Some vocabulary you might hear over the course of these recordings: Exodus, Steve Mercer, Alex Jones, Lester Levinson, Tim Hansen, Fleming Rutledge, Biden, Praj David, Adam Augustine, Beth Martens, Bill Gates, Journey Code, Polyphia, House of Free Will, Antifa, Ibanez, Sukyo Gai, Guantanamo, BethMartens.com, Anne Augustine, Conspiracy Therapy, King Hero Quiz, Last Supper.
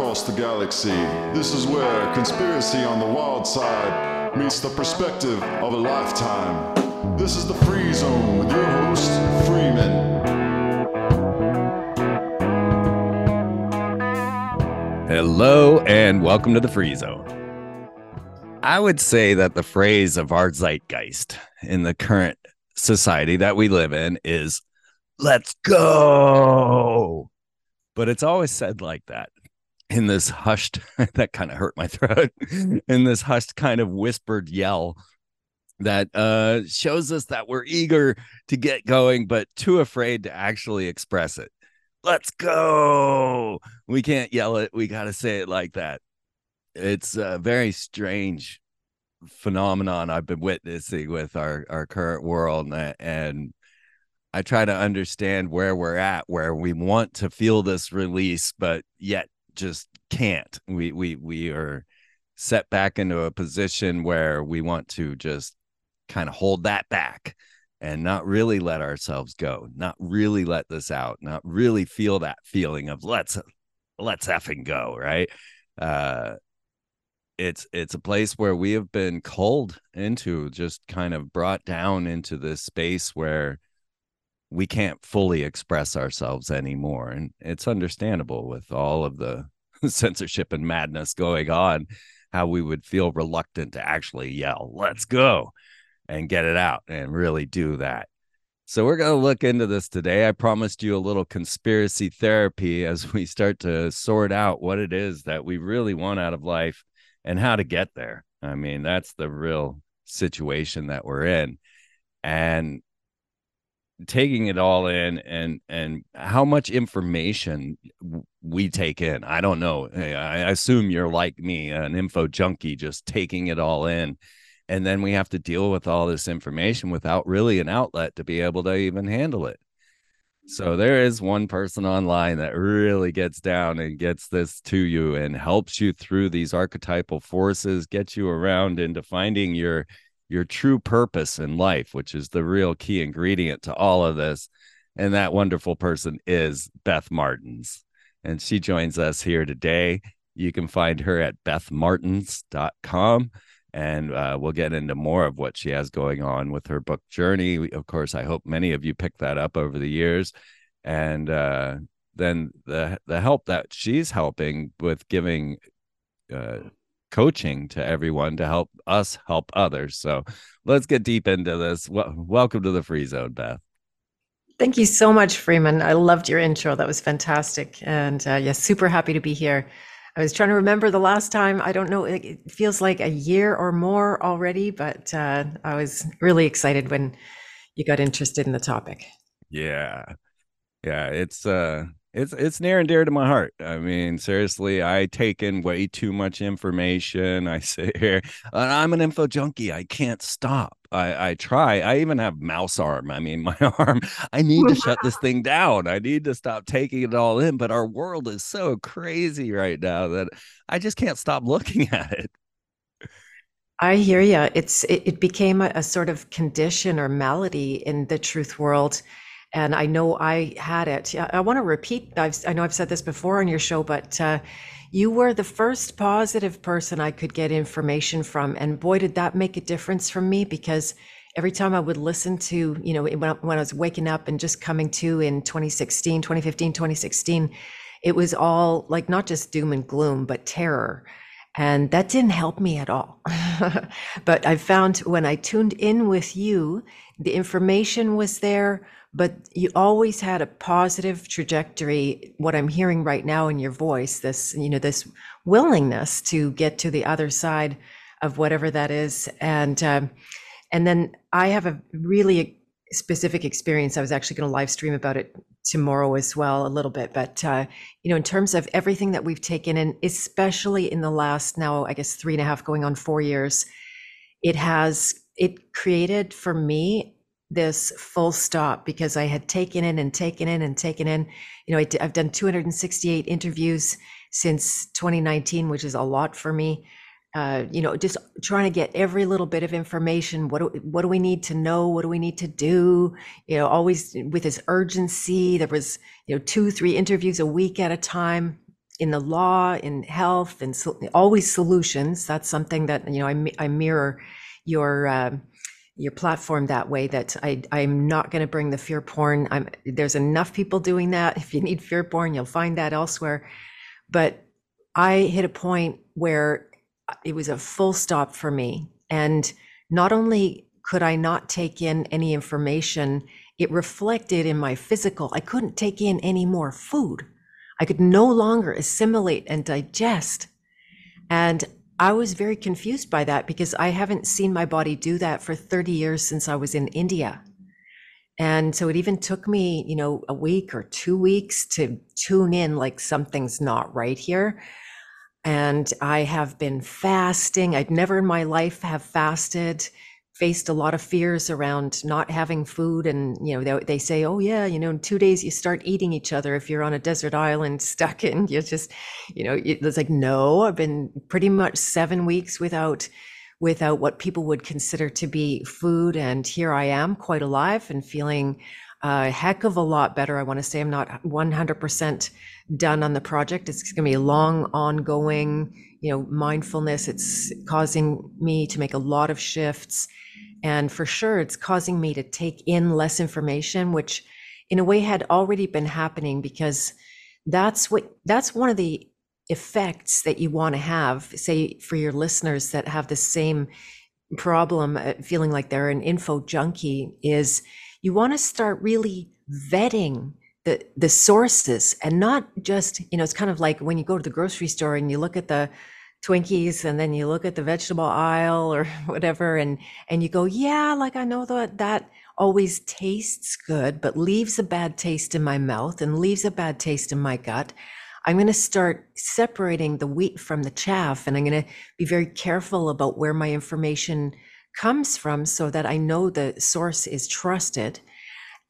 across the galaxy. This is where conspiracy on the wild side meets the perspective of a lifetime. This is the Free Zone with your host, Freeman. Hello and welcome to the Free Zone. I would say that the phrase of our zeitgeist in the current society that we live in is, let's go. But it's always said like that in this hushed, that kind of hurt my throat, in this hushed kind of whispered yell that shows us that we're eager to get going, but too afraid to actually express it. Let's go. We can't yell it. We got to say it like that. It's a very strange phenomenon I've been witnessing with our current world. And I try to understand where we're at, where we want to feel this release, but yet just can't. We are set back into a position where we want to just kind of hold that back and not really let ourselves go, not really let this out, not really feel that feeling of let's effing go, right? It's a place where we have been culled into, just kind of brought down into this space where we can't fully express ourselves anymore. And it's understandable with all of the censorship and madness going on, how we would feel reluctant to actually yell, let's go, and get it out and really do that. So we're going to look into this today. I promised you a little conspiracy therapy as we start to sort out what it is that we really want out of life and how to get there. I mean, that's the real situation that we're in. And taking it all in and how much information we take in. I don't know. I assume you're like me, an info junkie, just taking it all in. And then we have to deal with all this information without really an outlet to be able to even handle it. So there is one person online that really gets down and gets this to you and helps you through these archetypal forces, gets you around into finding your true purpose in life, which is the real key ingredient to all of this. And that wonderful person is Beth Martens. And she joins us here today. You can find her at BethMartens.com. And we'll get into more of what she has going on with her book Journey. Of course, I hope many of you picked that up over the years. And then the help that she's helping with giving coaching to everyone to help us help others. So let's get deep into this. Welcome to the Free Zone, Beth. Thank you so much, Freeman. I loved your intro. That was fantastic. And yeah, super happy to be here. I was trying to remember the last time. I don't know. It feels like a year or more already, but I was really excited when you got interested in the topic. Yeah. It's near and dear to my heart. I mean, seriously, I take in way too much information. I sit here and I'm an info junkie. I can't stop. I try. I even have mouse arm. I mean, my arm, I need to shut this thing down. I need to stop taking it all in. But our world is so crazy right now that I just can't stop looking at it. I hear you. It became a sort of condition or malady in the truth world. And I know I had it. I want to repeat, I know I've said this before on your show, but you were the first positive person I could get information from. And boy, did that make a difference for me, because every time I would listen to, you know, when I was waking up and just coming to in 2016, it was all like not just doom and gloom, but terror. And that didn't help me at all. But I found when I tuned in with you, the information was there, but you always had a positive trajectory. What I'm hearing right now in your voice, this, you know, this willingness to get to the other side of whatever that is. And then I have a really specific experience. I was actually going to live stream about it tomorrow as well, a little bit, but, you know, in terms of everything that we've taken in, especially in the last, now, I guess 3.5 going on 4 years, it created for me this full stop, because I had taken in. You know, I've done 268 interviews since 2019, which is a lot for me. You know, just trying to get every little bit of information. What do we need to know? What do we need to do? You know, always with this urgency. There was, you know, 2-3 interviews a week at a time. in the law, in health, and always solutions. That's something that, you know, I mirror your platform that way, that I'm not going to bring the fear porn. There's enough people doing that. If you need fear porn, you'll find that elsewhere. But I hit a point where it was a full stop for me. And not only could I not take in any information, it reflected in my physical. I couldn't take in any more food. I could no longer assimilate and digest. And I was very confused by that, because I haven't seen my body do that for 30 years since I was in India. And so it even took me, you know, a week or 2 weeks to tune in, like, something's not right here. And I have been fasting. I'd never in my life have fasted, faced a lot of fears around not having food. And, you know, they say, oh yeah, you know, in 2 days you start eating each other. If you're on a desert island stuck in, you just, you know, it's like, no, I've been pretty much 7 weeks without what people would consider to be food. And here I am, quite alive and feeling a heck of a lot better. I want to say I'm not 100% done on the project. It's going to be a long, ongoing, you know, mindfulness. It's causing me to make a lot of shifts. And for sure, it's causing me to take in less information, which in a way had already been happening, because that's one of the effects that you want to have, say, for your listeners that have the same problem, feeling like they're an info junkie, is you want to start really vetting the sources, and not just, you know, it's kind of like when you go to the grocery store and you look at the Twinkies and then you look at the vegetable aisle or whatever, and you go, yeah, like, I know that always tastes good, but leaves a bad taste in my mouth and leaves a bad taste in my gut. I'm going to start separating the wheat from the chaff, and I'm going to be very careful about where my information comes from, so that I know the source is trusted.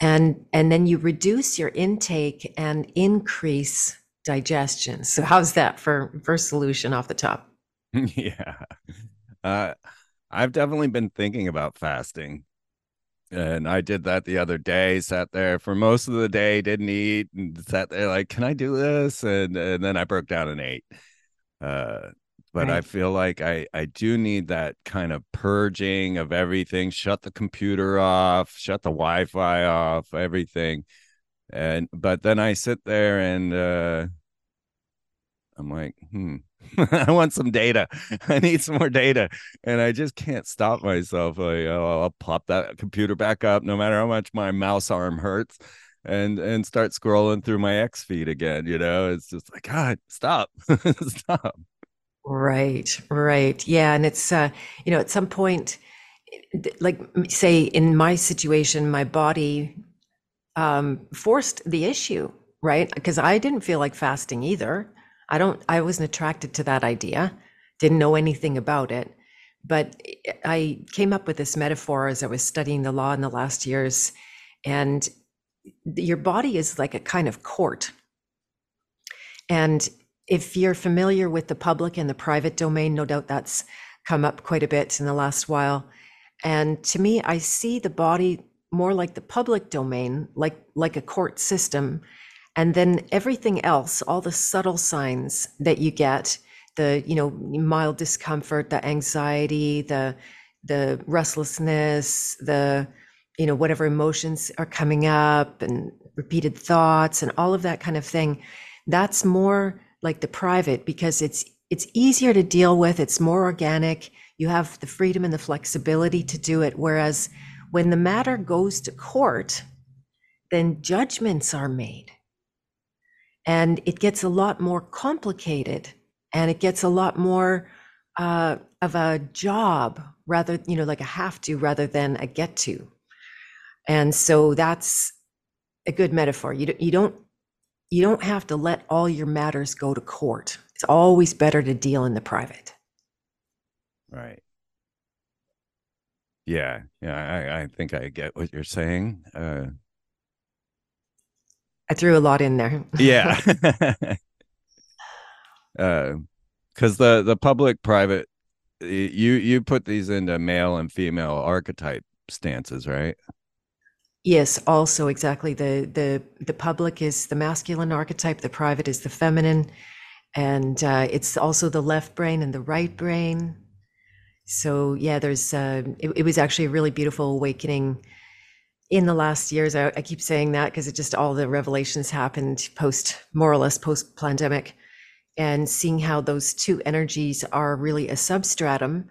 And then you reduce your intake and increase digestion. So how's that for first solution off the top? Yeah. I've definitely been thinking about fasting, and I did that the other day, sat there for most of the day, didn't eat, and sat there like, can I do this? And then I broke down and ate. But right. I feel like I do need that kind of purging of everything, shut the computer off, shut the Wi-Fi off, everything. But then I sit there and I'm like, I want some data. I need some more data. And I just can't stop myself. Like, oh, I'll pop that computer back up no matter how much my mouse arm hurts, and start scrolling through my X feed again. You know, it's just like, God, stop, stop. Right. Yeah. And it's, you know, at some point, like, say in my situation, my body forced the issue, right? Because I didn't feel like fasting either. I wasn't attracted to that idea, didn't know anything about it. But I came up with this metaphor as I was studying the law in the last years. And your body is like a kind of court. And if you're familiar with the public and the private domain, no doubt that's come up quite a bit in the last while. And to me, I see the body more like the public domain, like a court system. And then everything else, all the subtle signs that you get, the, you know, mild discomfort, the anxiety, the restlessness, the, you know, whatever emotions are coming up, and repeated thoughts and all of that kind of thing, that's more like the private, because it's easier to deal with, it's more organic, you have the freedom and the flexibility to do it. Whereas when the matter goes to court, then judgments are made, and it gets a lot more complicated, and it gets a lot more of a job, rather, you know, like a have to rather than a get to. And so that's a good metaphor. You don't have to let all your matters go to court. It's always better to deal in the private. Right. Yeah. Yeah. I think I get what you're saying. I threw a lot in there. Yeah. Cause the public private, you put these into male and female archetype stances, right? Yes, also exactly. The public is the masculine archetype, the private is the feminine, And it's also the left brain and the right brain. So yeah, there's it was actually a really beautiful awakening in the last years. I keep saying that because it just, all the revelations happened more or less post pandemic, and seeing how those two energies are really a substratum.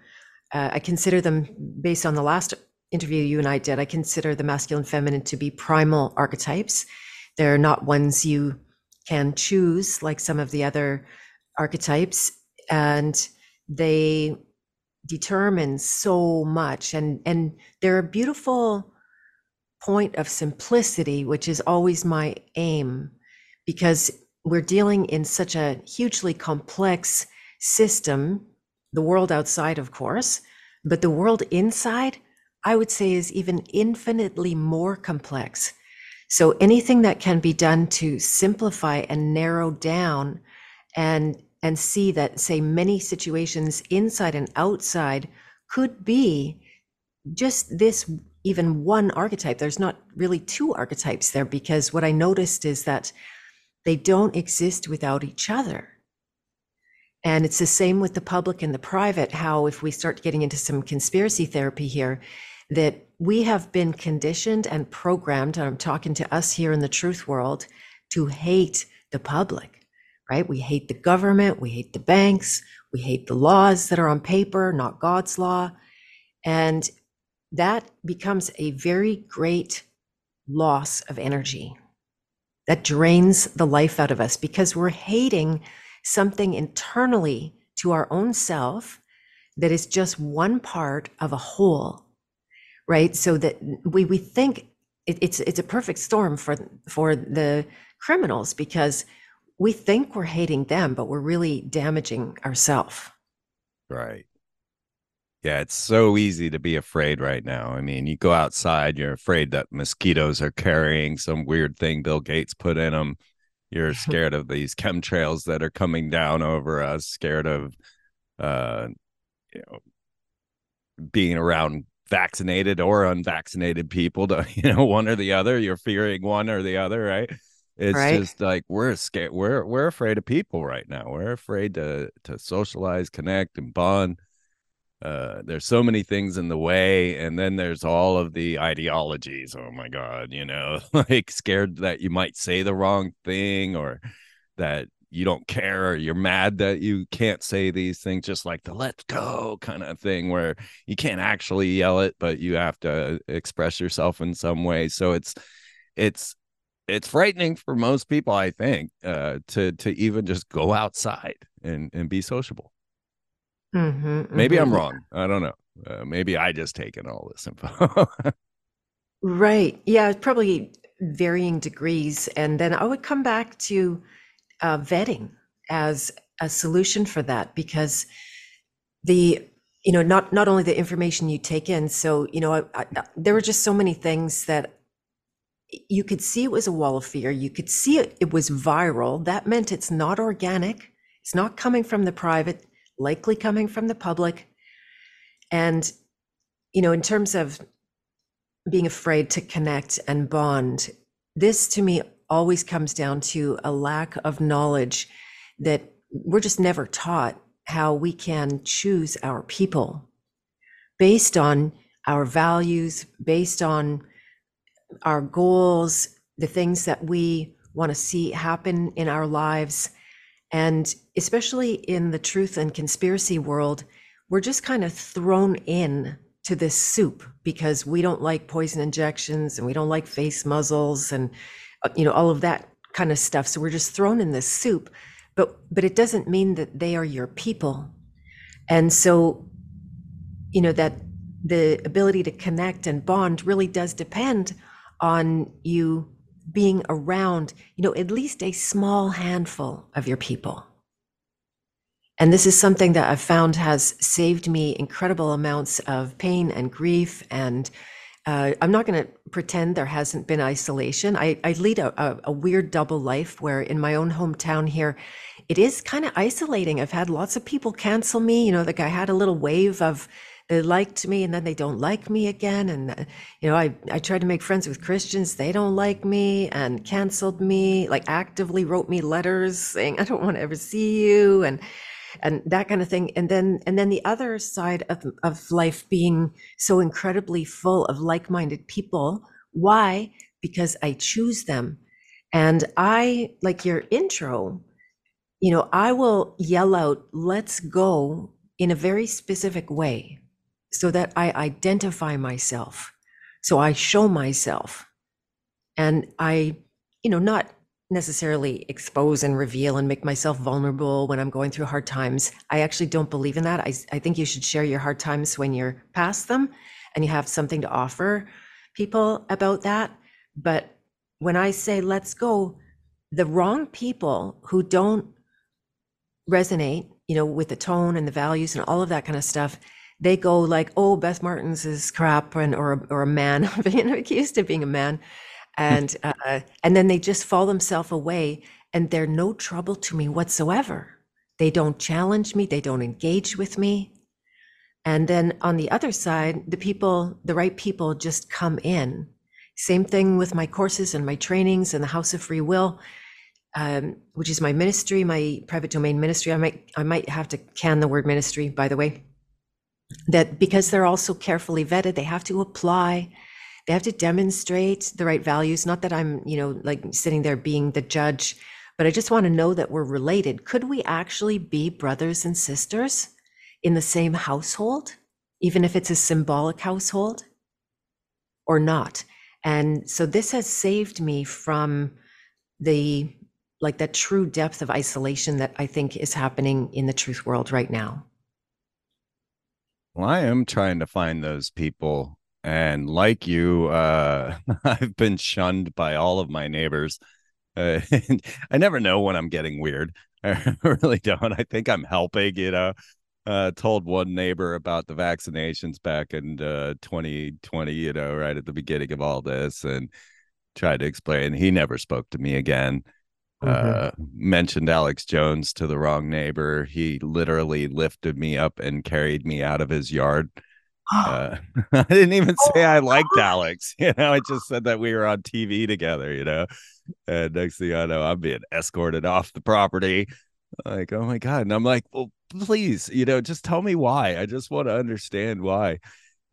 I consider them, based on the last interview you and I did, I consider the masculine and feminine to be primal archetypes. They're not ones you can choose like some of the other archetypes, and they determine so much, and they're a beautiful point of simplicity, which is always my aim, because we're dealing in such a hugely complex system, the world outside, of course, but the world inside, I would say, is even infinitely more complex. So anything that can be done to simplify and narrow down and see that, say, many situations inside and outside could be just this even one archetype. There's not really two archetypes there, because what I noticed is that they don't exist without each other. And it's the same with the public and the private, how if we start getting into some conspiracy therapy here, that we have been conditioned and programmed, and I'm talking to us here in the truth world, to hate the public, right? We hate the government, we hate the banks, we hate the laws that are on paper, not God's law. And that becomes a very great loss of energy. That drains the life out of us, because we're hating something internally to our own self that is just one part of a whole, right? So that we think it's a perfect storm for the criminals, because we think we're hating them, but we're really damaging ourselves. Right. Yeah, it's so easy to be afraid right now. I mean, you go outside, you're afraid that mosquitoes are carrying some weird thing Bill Gates put in them. You're scared of these chemtrails that are coming down over us, scared of, being around vaccinated or unvaccinated people, one or the other. You're fearing one or the other, right? It's right. Just like, we're scared. We're afraid of people right now. We're afraid to socialize, connect, and bond. There's so many things in the way, and then there's all of the ideologies. Oh my God, like scared that you might say the wrong thing, or that you don't care, or you're mad that you can't say these things, just like the let's go kind of thing where you can't actually yell it, but you have to express yourself in some way. So it's frightening for most people, I think, to even just go outside and be sociable. Mm-hmm, maybe mm-hmm. I'm wrong. I don't know. Maybe I just take in all this info. Right. Yeah, probably varying degrees. And then I would come back to vetting as a solution for that, because not only the information you take in. So, there were just so many things that you could see it was a wall of fear. You could see it was viral. That meant it's not organic. It's not coming from the private. Likely coming from the public. And, in terms of being afraid to connect and bond, this to me always comes down to a lack of knowledge that we're just never taught how we can choose our people based on our values, based on our goals, the things that we want to see happen in our lives. And especially in the truth and conspiracy world, we're just kind of thrown in to this soup because we don't like poison injections and we don't like face muzzles and, all of that kind of stuff. So we're just thrown in this soup, but it doesn't mean that they are your people. And so, that the ability to connect and bond really does depend on you being around, at least a small handful of your people. And this is something that I've found has saved me incredible amounts of pain and grief. And I'm not going to pretend there hasn't been isolation. I lead a weird double life where in my own hometown here, it is kind of isolating. I've had lots of people cancel me. Like I had a little wave of They liked me and then they don't like me again. And, you know, I tried to make friends with Christians. They don't like me and canceled me, like actively wrote me letters saying, I don't want to ever see you and that kind of thing. And then the other side of life being so incredibly full of like-minded people. Why? Because I choose them. And I, like your intro, you know, I will yell out, let's go in a very specific way so that I identify myself. So I show myself and I, you know, not necessarily expose and reveal and make myself vulnerable when I'm going through hard times. I actually don't believe in that. I think you should share your hard times when you're past them and you have something to offer people about that. But when I say, let's go, the wrong people who don't resonate, you know, with the tone and the values and all of that kind of stuff, they go like, oh, Beth Martens is crap and or a man, being accused of being a man. And then they just fall themselves away and they're no trouble to me whatsoever. They don't challenge me. They don't engage with me. And then on the other side, the right people just come in. Same thing with my courses and my trainings and the House of Free Will, which is my ministry, my private domain ministry. I might have to can the word ministry, by the way, that because they're all so carefully vetted, they have to apply, they have to demonstrate the right values. Not that I'm, you know, like sitting there being the judge, but I just want to know that we're related. Could we actually be brothers and sisters in the same household, even if it's a symbolic household or not? And so this has saved me from the, like that true depth of isolation that I think is happening in the truth world right now. Well, I am trying to find those people. And like you, I've been shunned by all of my neighbors. And I never know when I'm getting weird. I really don't. I think I'm helping, you know. Told one neighbor about the vaccinations back in 2020, you know, right at the beginning of all this, and tried to explain. He never spoke to me again. Mentioned Alex Jones to the wrong neighbor. He literally lifted me up and carried me out of his yard. I didn't even say I liked Alex. You know, I just said that we were on TV together, you know, and next thing I know, I'm being escorted off the property. Like, oh my God. And I'm like, well, please, you know, just tell me why. I just want to understand why.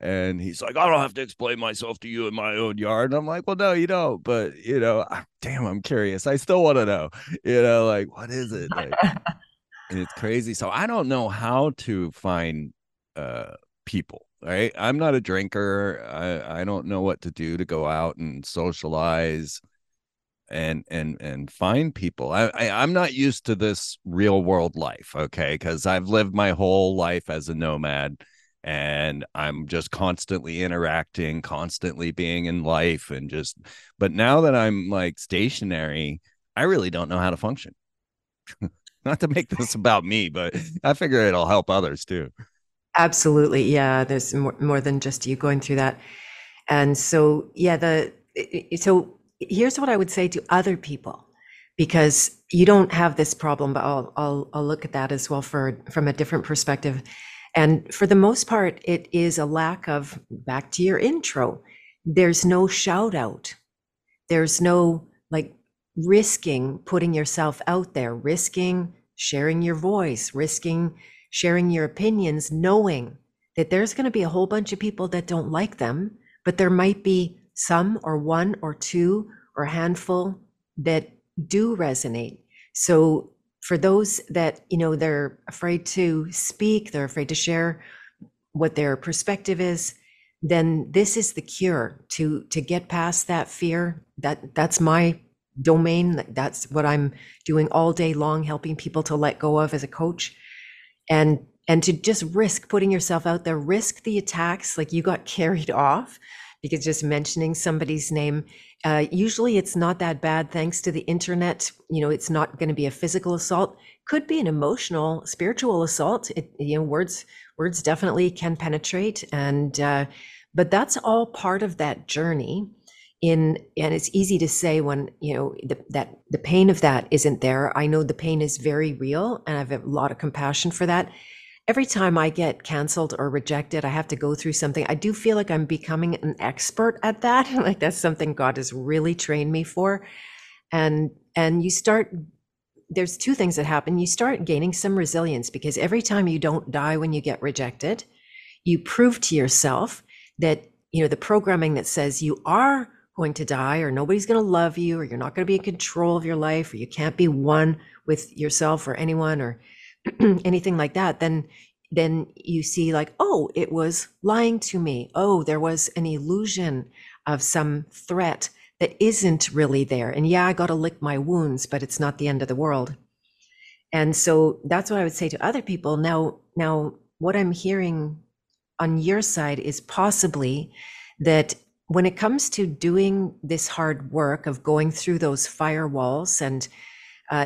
And he's like, I don't have to explain myself to you in my own yard. And I'm like, well, no, you don't. But, you know, damn, I'm curious. I still want to know, you know, like, what is it? Like, and it's crazy. So I don't know how to find people, right? I'm not a drinker. I don't know what to do to go out and socialize and find people. I'm not used to this real world life, okay? Because I've lived my whole life as a nomad, and I'm just constantly interacting, constantly being in life, and just. But now that I'm like stationary, I really don't know how to function. Not to make this about me, but I figure it'll help others too. Absolutely, yeah. There's more than just you going through that, and so yeah. Here's what I would say to other people, because you don't have this problem, but I'll look at that as well from a different perspective. And for the most part, it is a lack of, back to your intro, there's no shout out. There's no like risking putting yourself out there, risking sharing your voice, risking sharing your opinions, knowing that there's going to be a whole bunch of people that don't like them, but there might be some or one or two or a handful that do resonate. So for those that, you know, they're afraid to speak, they're afraid to share what their perspective is, then this is the cure to get past that fear. That's my domain. That's what I'm doing all day long, helping people to let go of as a coach. And to just risk putting yourself out there, risk the attacks, like you got carried off. Because just mentioning somebody's name, usually it's not that bad. Thanks to the internet, you know, it's not going to be a physical assault. Could be an emotional, spiritual assault. You know, words definitely can penetrate, but that's all part of that journey. And it's easy to say when you know that the pain of that isn't there. I know the pain is very real, and I have a lot of compassion for that. Every time I get canceled or rejected, I have to go through something. I do feel like I'm becoming an expert at that. Like that's something God has really trained me for. And you start, there's two things that happen. You start gaining some resilience, because every time you don't die when you get rejected, you prove to yourself that, you know, the programming that says you are going to die, or nobody's going to love you, or you're not going to be in control of your life, or you can't be one with yourself or anyone or anything like that, then you see like, oh, it was lying to me. Oh, there was an illusion of some threat that isn't really there. And yeah, I got to lick my wounds, but it's not the end of the world. And so that's what I would say to other people. Now what I'm hearing on your side is possibly that when it comes to doing this hard work of going through those firewalls, and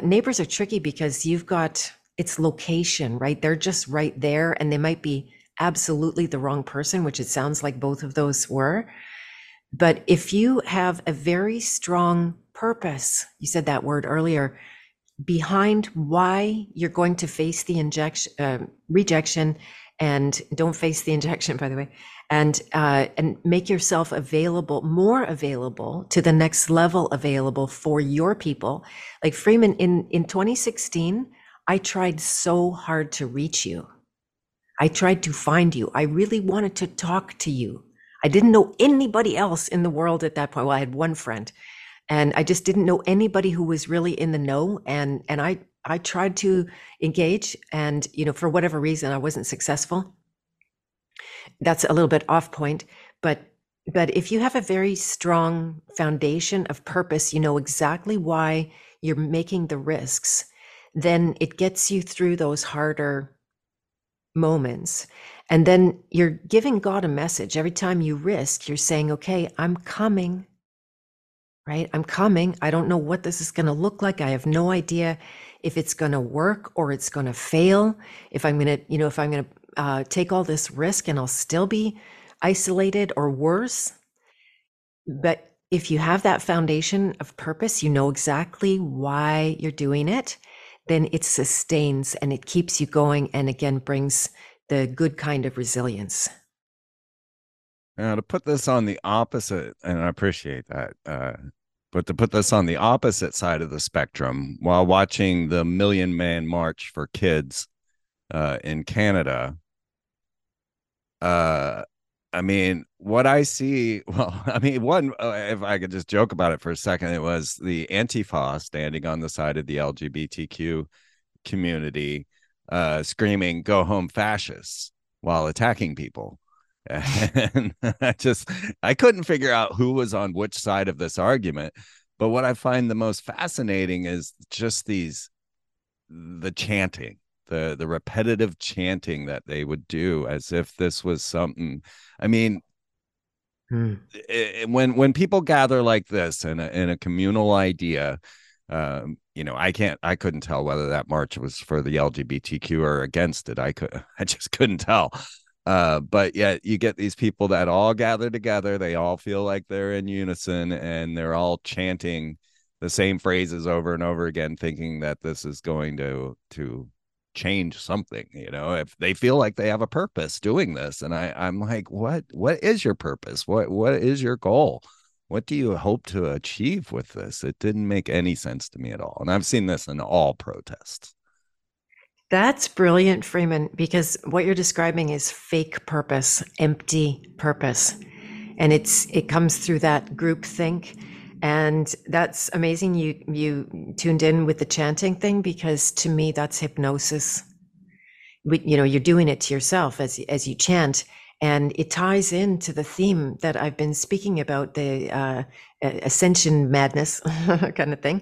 neighbors are tricky because you've got its location, right? They're just right there, and they might be absolutely the wrong person, which it sounds like both of those were. But if you have a very strong purpose, you said that word earlier, behind why you're going to face the rejection, and don't face the injection, by the way, and make yourself available, more available to the next level, available for your people. Like Freeman, in 2016, I tried so hard to reach you. I tried to find you. I really wanted to talk to you. I didn't know anybody else in the world at that point. Well, I had one friend, and I just didn't know anybody who was really in the know. And I tried to engage, and, you know, for whatever reason, I wasn't successful. That's a little bit off point, but if you have a very strong foundation of purpose, you know exactly why you're making the risks, then it gets you through those harder moments. And then you're giving God a message. Every time you risk, you're saying, okay, I'm coming, right? I'm coming. I don't know what this is going to look like. I have no idea if it's going to work or it's going to fail, if I'm going to, you know, if I'm going to take all this risk and I'll still be isolated or worse. But if you have that foundation of purpose, you know exactly why you're doing it, then it sustains and it keeps you going, and again brings the good kind of resilience. Now, to put this on the opposite, and I appreciate that, but to put this on the opposite side of the spectrum, while watching the Million Man March for Kids in Canada, I mean, what I see, well, I mean, one, if I could just joke about it for a second, it was the Antifa standing on the side of the LGBTQ community, screaming, "Go home, fascists," while attacking people. And I couldn't figure out who was on which side of this argument. But what I find the most fascinating is just the chanting. The repetitive chanting that they would do, as if this was something. I mean, when people gather like this in a communal idea, you know, I couldn't tell whether that march was for the LGBTQ or against it. I just couldn't tell. But yet you get these people that all gather together. They all feel like they're in unison, and they're all chanting the same phrases over and over again, thinking that this is going to change something. You know, if they feel like they have a purpose doing this, and I'm like, what is your purpose? What is your goal? What do you hope to achieve with this? It didn't make any sense to me at all. And I've seen this in all protests. That's brilliant, Freeman, because what you're describing is fake purpose, empty purpose. And it comes through that groupthink. And that's amazing. You tuned in with the chanting thing, because to me, that's hypnosis. You know, you're doing it to yourself as you chant, and it ties into the theme that I've been speaking about, the ascension madness kind of thing.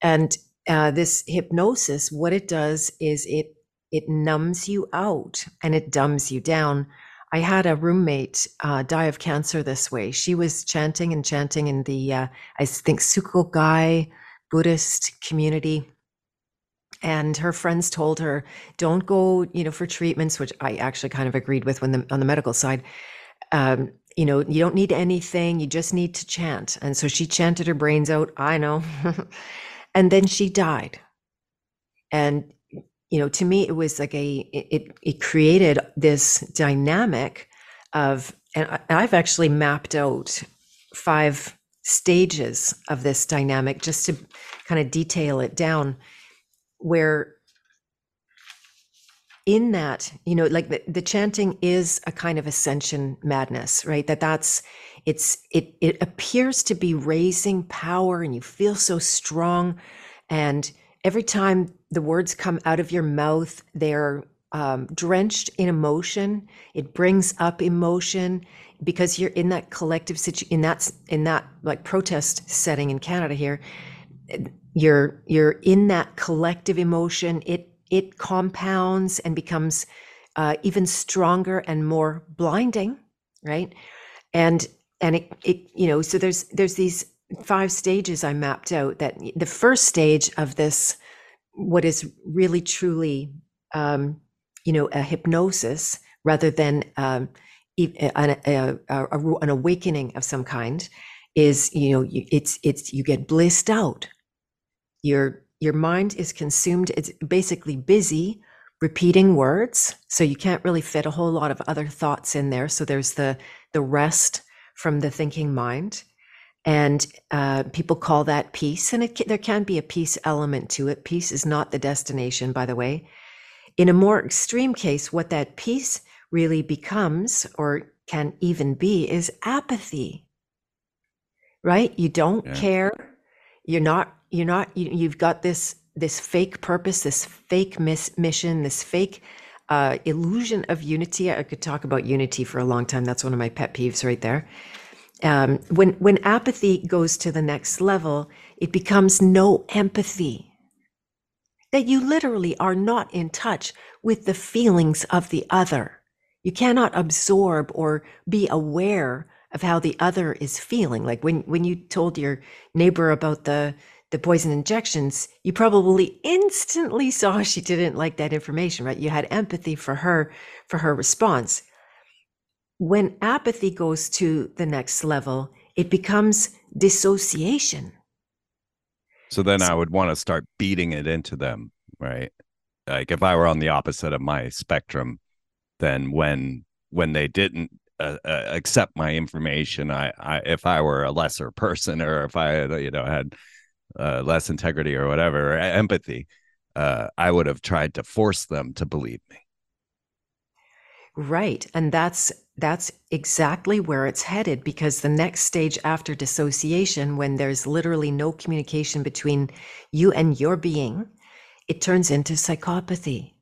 And this hypnosis, what it does is it numbs you out and it dumbs you down. I had a roommate die of cancer this way. She was chanting and chanting in the, I think, Sukyo Gai Buddhist community. And her friends told her, don't go, you know, for treatments, which I actually kind of agreed with on the medical side. You know, you don't need anything. You just need to chant. And so she chanted her brains out. I know. And then she died. And you know, to me, it was like it created this dynamic of, and I've actually mapped out 5 stages of this dynamic just to kind of detail it down, where in that, you know, like the chanting is a kind of ascension madness, right? It appears to be raising power, and you feel so strong, and every time the words come out of your mouth, they're drenched in emotion. It brings up emotion because you're in that collective in that like protest setting in Canada here. You're in that collective emotion. It compounds and becomes even stronger and more blinding, right? And it you know, so there's these 5 stages I mapped out. That the first stage of this, what is really truly you know, a hypnosis rather than an awakening of some kind, is, you know, it's you get blissed out. Your mind is consumed. It's basically busy repeating words, so you can't really fit a whole lot of other thoughts in there. So there's the rest from the thinking mind, and people call that peace, and there can be a peace element to it. Peace is not the destination, by the way. In a more extreme case, what that peace really becomes, or can even be, is apathy, right? You don't care. You've got this fake purpose, this fake mission, this fake illusion of unity. I could talk about unity for a long time. That's one of my pet peeves right there. When apathy goes to the next level, it becomes no empathy. That you literally are not in touch with the feelings of the other. You cannot absorb or be aware of how the other is feeling. Like when you told your neighbor about the poison injections, you probably instantly saw she didn't like that information, right? You had empathy for her response. When apathy goes to the next level, it becomes dissociation. So then I would want to start beating it into them, right? Like if I were on the opposite of my spectrum, then when they didn't accept my information, if I were a lesser person, or if I, you know, had less integrity or whatever, or empathy, I would have tried to force them to believe me. Right. And that's exactly where it's headed, because the next stage after dissociation, when there's literally no communication between you and your being, it turns into psychopathy.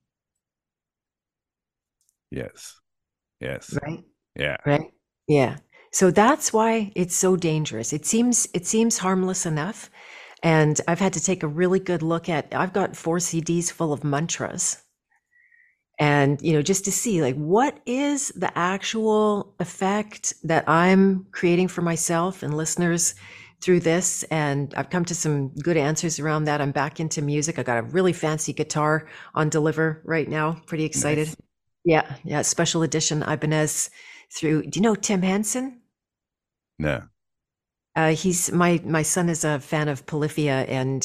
Yes. Yes. Right. Yeah. Right. Yeah. So that's why it's so dangerous. It seems harmless enough. And I've had to take a really good look at, I've got 4 CDs full of mantras. And, you know, just to see, like, what is the actual effect that I'm creating for myself and listeners through this? And I've come to some good answers around that. I'm back into music. I got a really fancy guitar on deliver right now. Pretty excited. Nice. Yeah. Yeah. Special edition Ibanez through, do you know Tim Hansen? No. He's my son is a fan of Polyphia, and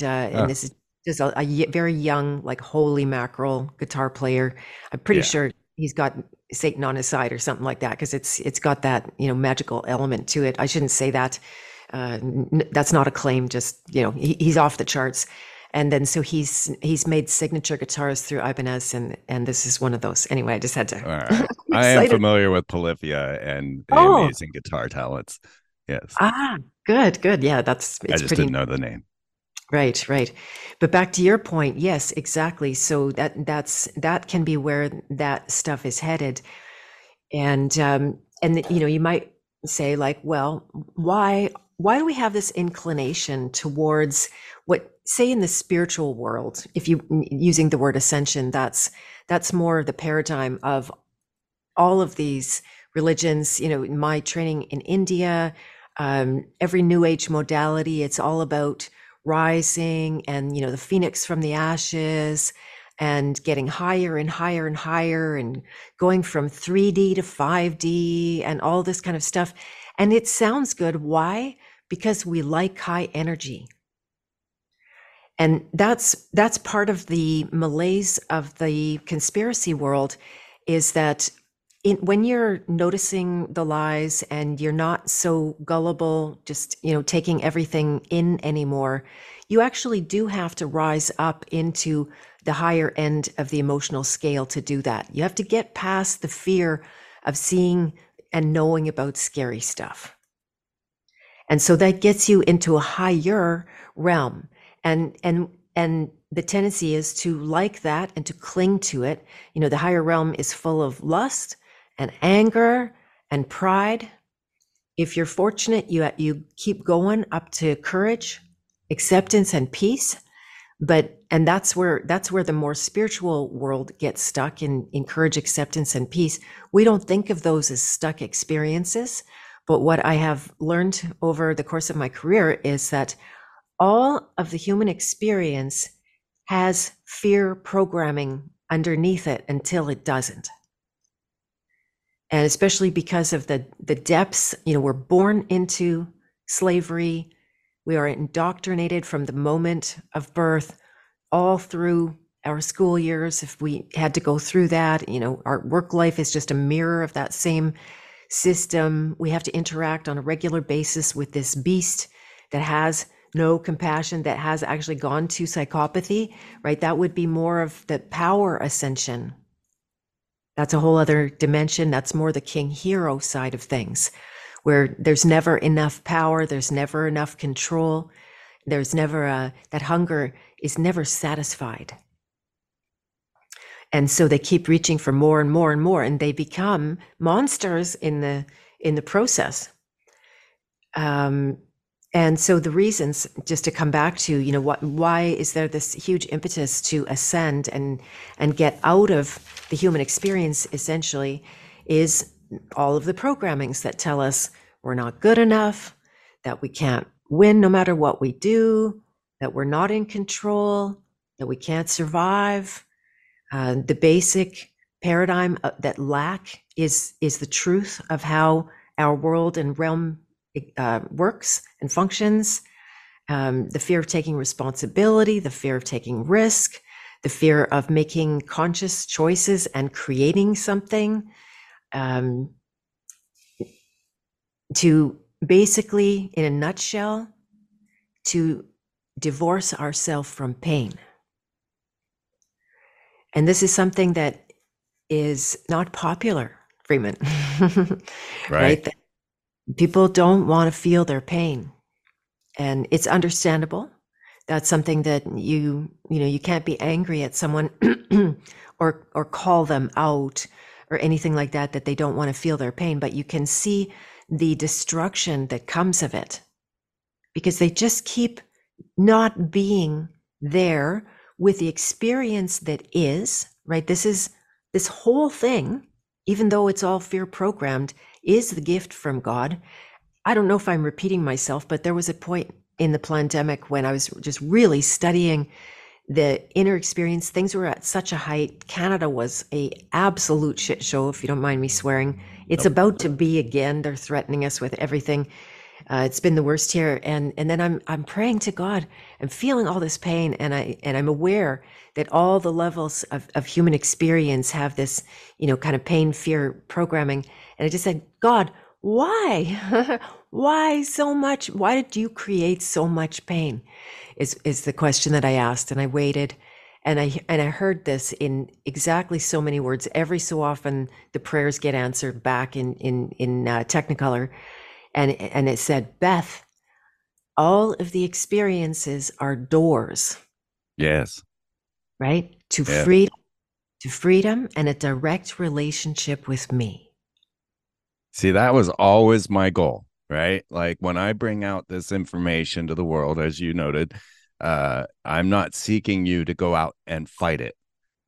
this is just a very young, like, holy mackerel guitar player. I'm pretty sure he's got Satan on his side or something like that, because it's got that, you know, magical element to it. I shouldn't say that. That's not a claim. Just, you know, he's off the charts. And then so he's made signature guitars through Ibanez, and this is one of those. Anyway, I just had to. All right. I am familiar with Polyphia and the amazing guitar talents. Yes. Ah, good. Yeah, I just didn't know the name. Right. But back to your point, yes, exactly. So that can be where that stuff is headed. And you know, you might say, like, well, why do we have this inclination towards what, say, in the spiritual world, if you using the word ascension, that's more the paradigm of all of these religions. You know, my training in India, every New Age modality, it's all about rising and, you know, the phoenix from the ashes and getting higher and higher and higher and going from 3D to 5D and all this kind of stuff. And it sounds good. Why? Because we like high energy. And that's part of the malaise of the conspiracy world, is that when you're noticing the lies and you're not so gullible, just, you know, taking everything in anymore, you actually do have to rise up into the higher end of the emotional scale to do that. You have to get past the fear of seeing and knowing about scary stuff. And so that gets you into a higher realm. And the tendency is to like that and to cling to it. You know, the higher realm is full of lust and anger and pride. If you're fortunate, you keep going up to courage, acceptance, and peace. And that's where the more spiritual world gets stuck in courage, acceptance, and peace. We don't think of those as stuck experiences, but what I have learned over the course of my career is that all of the human experience has fear programming underneath it until it doesn't. And especially because of the depths, you know, we're born into slavery. We are indoctrinated from the moment of birth, all through our school years, if we had to go through that. You know, our work life is just a mirror of that same system. We have to interact on a regular basis with this beast that has no compassion, that has actually gone to psychopathy, right? That would be more of the power ascension. That's a whole other dimension. That's more the king hero side of things, where there's never enough power, there's never enough control, there's never that hunger is never satisfied. And so they keep reaching for more and more and more, and they become monsters in the process. And so the reasons, just to come back to, you know, why is there this huge impetus to ascend and get out of the human experience, essentially, is all of the programmings that tell us we're not good enough, that we can't win no matter what we do, that we're not in control, that we can't survive. The basic paradigm that lack is the truth of how our world and realm works and functions. The fear of taking responsibility, the fear of taking risk, the fear of making conscious choices and creating something, to basically, in a nutshell, to divorce ourselves from pain. And this is something that is not popular, Freeman. Right? People don't want to feel their pain, and it's understandable. That's something that you know, you can't be angry at someone or call them out or anything like that they don't want to feel their pain, but you can see the destruction that comes of it, because they just keep not being there with the experience that is, right? This whole thing, even though it's all fear programmed, is the gift from God. I don't know if I'm repeating myself, but there was a point in the pandemic when I was just really studying the inner experience. Things were at such a height. Canada was an absolute shit show, if you don't mind me swearing. It's about to be again. They're threatening us with everything. It's been the worst here. And then I'm praying to God. I'm feeling all this pain, and I'm aware that all the levels of human experience have this, you know, kind of pain, fear programming. And I just said, God, why? Why so much? Why did you create so much pain? Is the question that I asked. And I waited, and I heard this in exactly so many words. Every so often, the prayers get answered back in Technicolor, and it said, Beth, all of the experiences are doors. Yes. Right? To freedom and a direct relationship with me. See, that was always my goal, right? Like, when I bring out this information to the world, as you noted, I'm not seeking you to go out and fight it.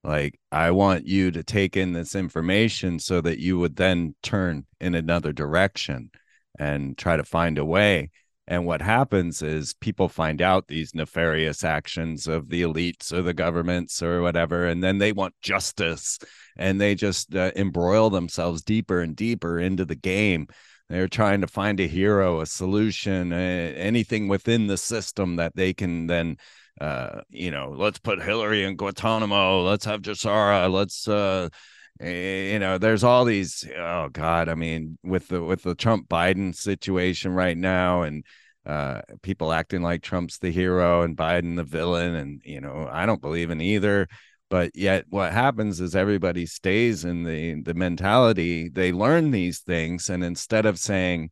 Like, I want you to take in this information so that you would then turn in another direction and try to find a way. And what happens is people find out these nefarious actions of the elites or the governments or whatever, and then they want justice, and they just embroil themselves deeper and deeper into the game. They're trying to find a hero, a solution, anything within the system that they can then, let's put Hillary in Guantanamo. Let's have Jassara. Let's, there's all these. Oh, God. I mean, with the Trump Biden situation right now, and people acting like Trump's the hero and Biden the villain. And, I don't believe in either. But yet what happens is everybody stays in the mentality. They learn these things. And instead of saying,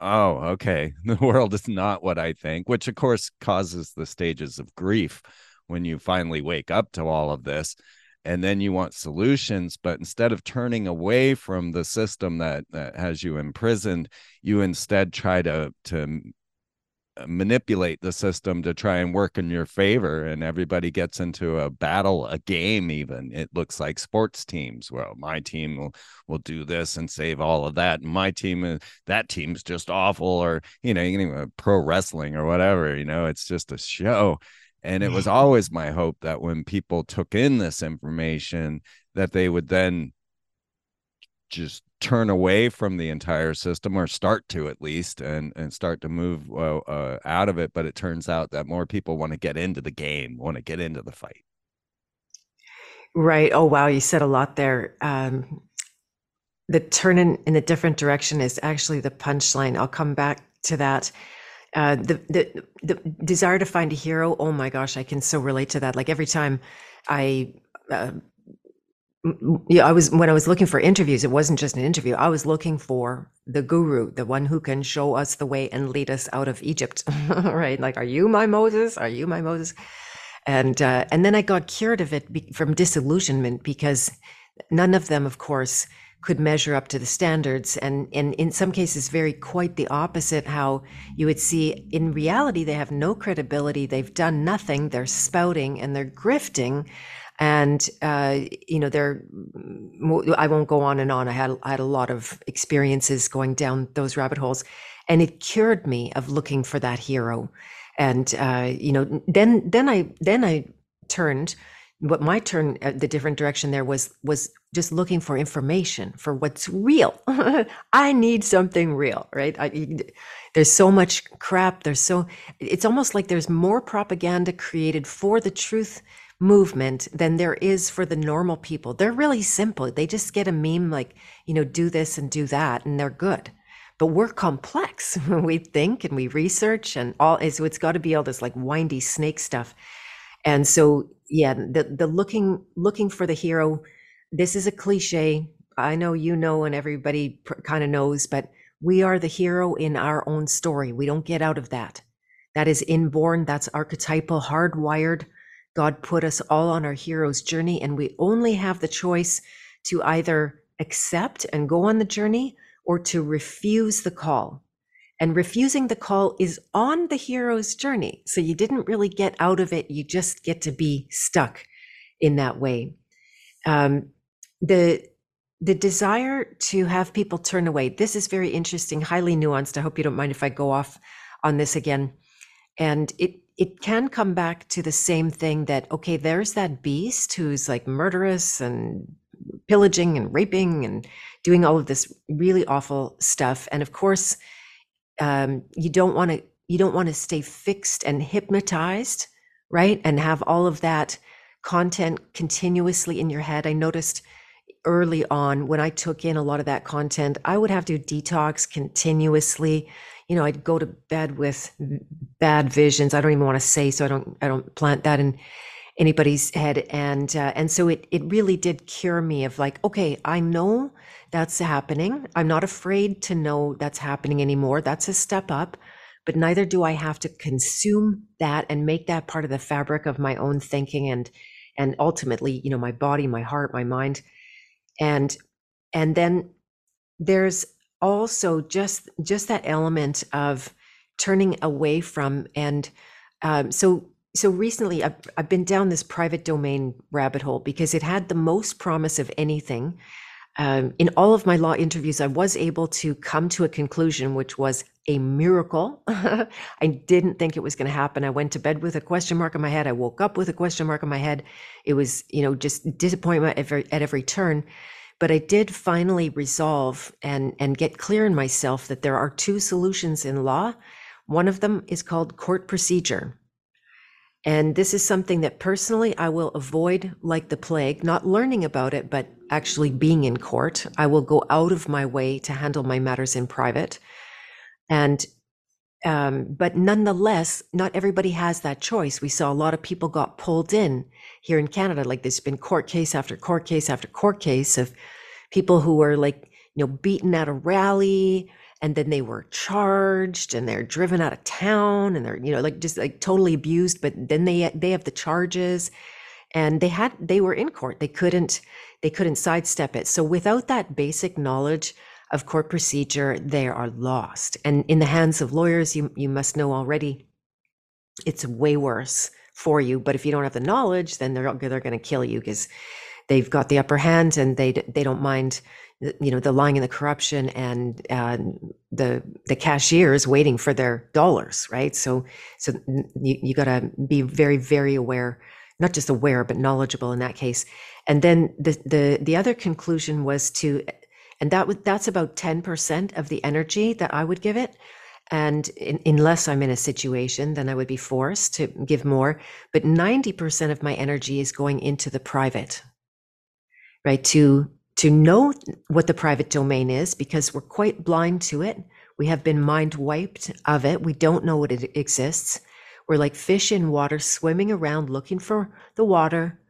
oh, OK, the world is not what I think, which, of course, causes the stages of grief when you finally wake up to all of this. And then you want solutions. But instead of turning away from the system that has you imprisoned, you instead try to manipulate the system to try and work in your favor, and everybody gets into a battle, a game. Even it looks like sports teams. Well, my team will do this and save all of that, and my team, that team's just awful, or pro wrestling or whatever. It's just a show. And it was always my hope that when people took in this information, that they would then just turn away from the entire system, or start to at least, and start to move out of it. But it turns out that more people want to get into the game, want to get into the fight. Right. Oh, wow. You said a lot there. The turn in a different direction is actually the punchline. I'll come back to that. The desire to find a hero. Oh my gosh. I can so relate to that. Like every time when I was looking for interviews, it wasn't just an interview. I was looking for the guru, the one who can show us the way and lead us out of Egypt, right? Like, are you my Moses? Are you my Moses? And then I got cured of it from disillusionment, because none of them, of course, could measure up to the standards. And in some cases, very quite the opposite, how you would see in reality, they have no credibility. They've done nothing. They're spouting and they're grifting. And, I won't go on and on. I had a lot of experiences going down those rabbit holes, and it cured me of looking for that hero. And, then I turned, but my turn at the different direction there was just looking for information for what's real. I need something real, right? There's so much crap. It's almost like there's more propaganda created for the truth movement than there is for the normal people. They're really simple. They just get a meme like, do this and do that, and they're good. But we're complex. We think and we research and all. So it's got to be all this like windy snake stuff. And so, yeah, the looking for the hero. This is a cliche. I know and everybody kind of knows, but we are the hero in our own story. We don't get out of that. That is inborn. That's archetypal, hardwired. God put us all on our hero's journey, and we only have the choice to either accept and go on the journey, or to refuse the call. And refusing the call is on the hero's journey. So you didn't really get out of it. You just get to be stuck in that way. The desire to have people turn away. This is very interesting, highly nuanced. I hope you don't mind if I go off on this again. And it can come back to the same thing that, okay, there's that beast who's like murderous and pillaging and raping and doing all of this really awful stuff. And of course, you don't want to stay fixed and hypnotized, right? And have all of that content continuously in your head. I noticed early on when I took in a lot of that content, I would have to detox continuously. I'd go to bed with bad visions. I don't even want to say, so I don't plant that in anybody's head. And so it really did cure me of like, okay, I know that's happening. I'm not afraid to know that's happening anymore. That's a step up, but neither do I have to consume that and make that part of the fabric of my own thinking and ultimately, my body, my heart, my mind. And then there's also just that element of turning away from, and so recently I've been down this private domain rabbit hole because it had the most promise of anything. In all of my law interviews, I was able to come to a conclusion, which was a miracle. I didn't think it was going to happen. I went to bed with a question mark in my head. I woke up with a question mark in my head. It was just disappointment at every turn. But I did finally resolve and get clear in myself that there are two solutions in law. One of them is called court procedure. And this is something that personally I will avoid like the plague, not learning about it, but actually being in court. I will go out of my way to handle my matters in private. And but nonetheless, not everybody has that choice. We saw a lot of people got pulled in here in Canada. Like there's been court case after court case after court case of people who were like, you know, beaten at a rally, and then they were charged and they're driven out of town and they're, you know, like just like totally abused, but then they have the charges and they were in court. They couldn't sidestep it. So without that basic knowledge of court procedure, they are lost. And in the hands of lawyers, you must know already, it's way worse for you. But if you don't have the knowledge, then they're going to kill you because they've got the upper hand and they don't mind, you know, the lying and the corruption and the cashiers waiting for their dollars, right? So you got to be very, very aware, not just aware, but knowledgeable in that case. And then the other conclusion was to. And that's about 10% of the energy that I would give it. And unless I'm in a situation, then I would be forced to give more. But 90% of my energy is going into the private, right? To know what the private domain is, because we're quite blind to it. We have been mind wiped of it. We don't know what it exists. We're like fish in water, swimming around, looking for the water.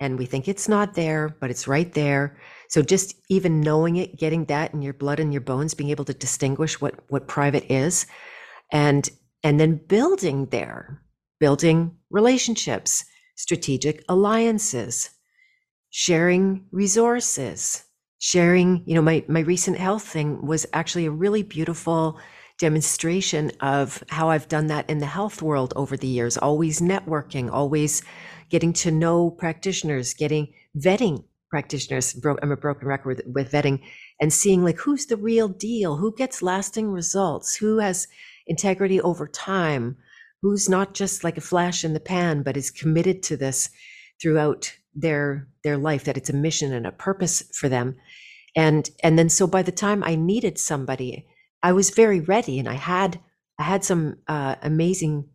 And we think it's not there, but it's right there. So just even knowing it, getting that in your blood and your bones, being able to distinguish what private is, and then building relationships, strategic alliances, sharing resources, sharing, you know, my recent health thing was actually a really beautiful demonstration of how I've done that in the health world over the years, always networking, always getting to know practitioners, vetting practitioners. I'm a broken record with vetting, and seeing like who's the real deal, who gets lasting results, who has integrity over time, who's not just like a flash in the pan, but is committed to this throughout their life, that it's a mission and a purpose for them. And then so by the time I needed somebody, I was very ready, and I had some amazing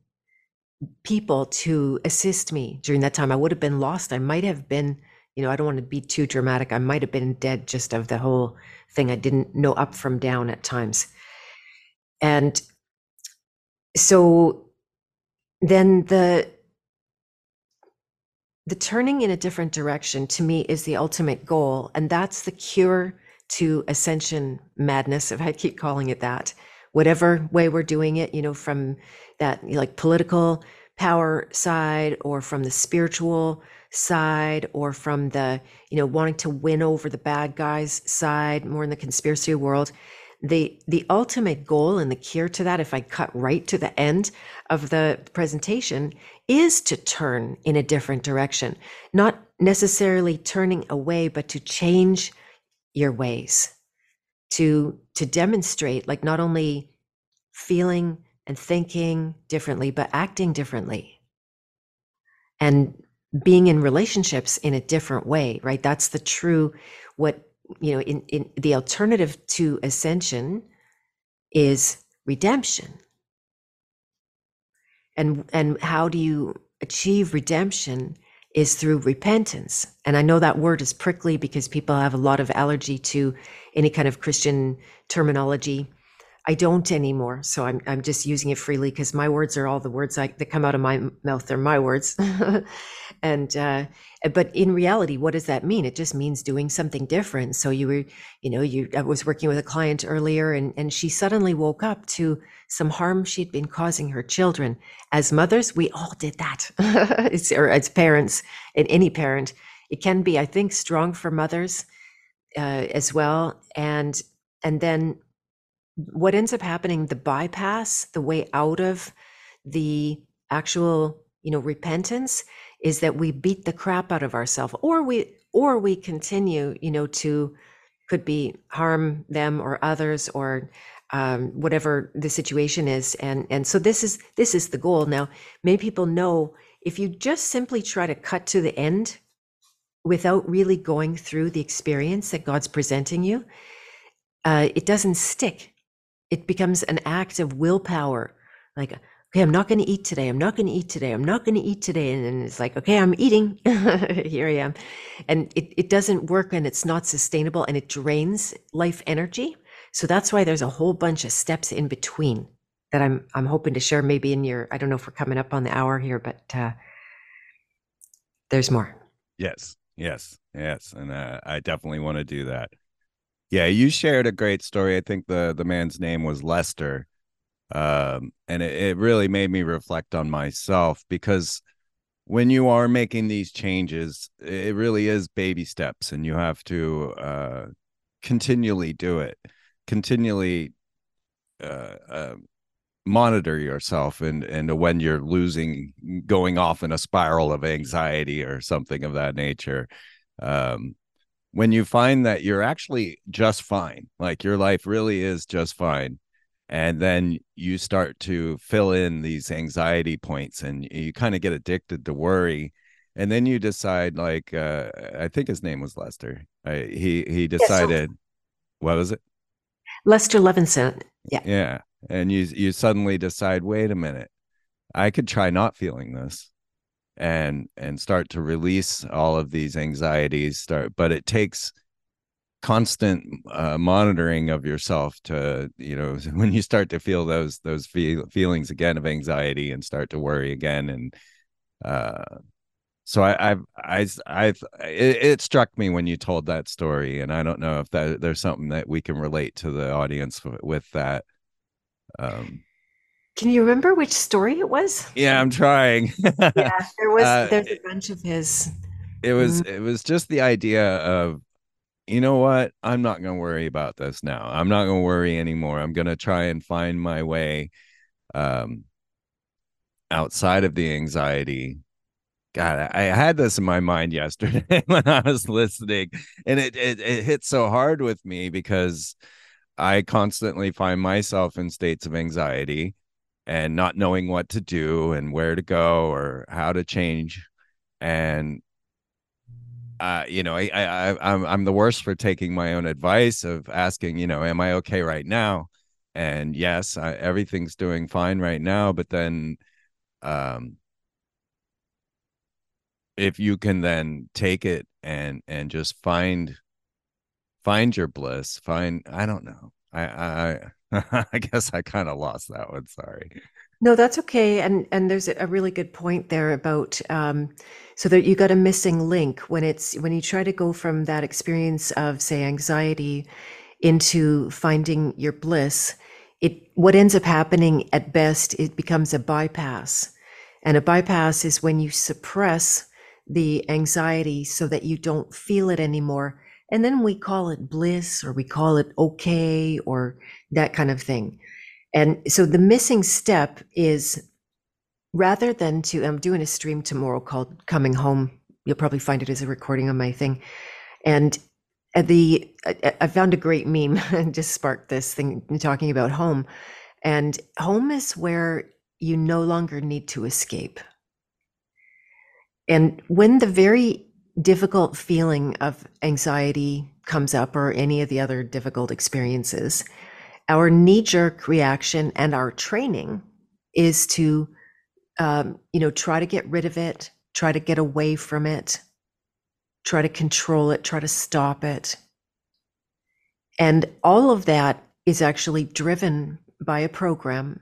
people to assist me during that time. I would have been lost. I might have been, you know, I don't want to be too dramatic. I might have been dead just of the whole thing. I didn't know up from down at times. And so then the turning in a different direction to me is the ultimate goal. And that's the cure to ascension madness, if I keep calling it that, whatever way we're doing it, you know, from that like political power side, or from the spiritual side, or from the, you know, wanting to win over the bad guys side, more in the conspiracy world. The ultimate goal and the cure to that, if I cut right to the end of the presentation, is to turn in a different direction, not necessarily turning away, but to change your ways, to demonstrate like not only feeling and thinking differently, but acting differently and being in relationships in a different way, right? That's the true, what, you know, in the alternative to ascension is redemption. And how do you achieve redemption is through repentance. And I know that word is prickly because people have a lot of allergy to any kind of Christian terminology. I don't anymore, so I'm just using it freely because my words are all the words that come out of my mouth. They're my words. But in reality, what does that mean? It just means doing something different. So I was working with a client earlier, and she suddenly woke up to some harm she'd been causing her children. As mothers, we all did that. Or as parents, and any parent, it can be, I think, strong for mothers as well. And then what ends up happening, the bypass, the way out of the actual, you know, repentance, is that we beat the crap out of ourselves, or we continue, you know, to could be harm them or others, or whatever the situation is. And so this is the goal. Now, many people know, if you just simply try to cut to the end, without really going through the experience that God's presenting you, it doesn't stick. It becomes an act of willpower. Like, okay, I'm not going to eat today. I'm not going to eat today. I'm not going to eat today. And then it's like, okay, I'm eating. Here I am. And it doesn't work, and it's not sustainable, and it drains life energy. So that's why there's a whole bunch of steps in between that I'm hoping to share maybe in your, I don't know if we're coming up on the hour here, but there's more. Yes. And I definitely want to do that. Yeah, you shared a great story. I think the man's name was Lester. And it really made me reflect on myself, because when you are making these changes, it really is baby steps, and you have to continually do it, continually monitor yourself, and when you're going off in a spiral of anxiety or something of that nature. When you find that you're actually just fine, like your life really is just fine, and then you start to fill in these anxiety points, and you kind of get addicted to worry, and then you decide, like, I think his name was Lester. He decided, yes, what was it? Lester Levinson. Yeah. And you suddenly decide, wait a minute, I could try not feeling this, and start to release all of these anxieties. But it takes constant monitoring of yourself to, when you start to feel those feelings again of anxiety and start to worry again. And so it struck me when you told that story, and I don't know if there's something that we can relate to the audience with that. Can you remember which story it was? Yeah, I'm trying. Yeah, there's a bunch of his. It was just the idea of, you know what? I'm not going to worry about this now. I'm not going to worry anymore. I'm going to try and find my way outside of the anxiety. God, I had this in my mind yesterday when I was listening, and it hit so hard with me, because I constantly find myself in states of anxiety and not knowing what to do and where to go or how to change. And, I'm the worst for taking my own advice of asking, am I okay right now? And yes, everything's doing fine right now. But then, if you can then take it and just find your bliss, I don't know. I guess I kind of lost that one. Sorry. No, that's okay. And there's a really good point there about, so that you got a missing link when you try to go from that experience of, say, anxiety into finding your bliss, what ends up happening at best, it becomes a bypass. And a bypass is when you suppress the anxiety so that you don't feel it anymore. And then we call it bliss, or we call it okay, or that kind of thing. And so the missing step is, rather than to, I'm doing a stream tomorrow called Coming Home. You'll probably find it as a recording on my thing. And I found a great meme and just sparked this thing talking about home. And home is where you no longer need to escape. And when the very difficult feeling of anxiety comes up, or any of the other difficult experiences, our knee-jerk reaction and our training is to, try to get rid of it, try to get away from it, try to control it, try to stop it. And all of that is actually driven by a program.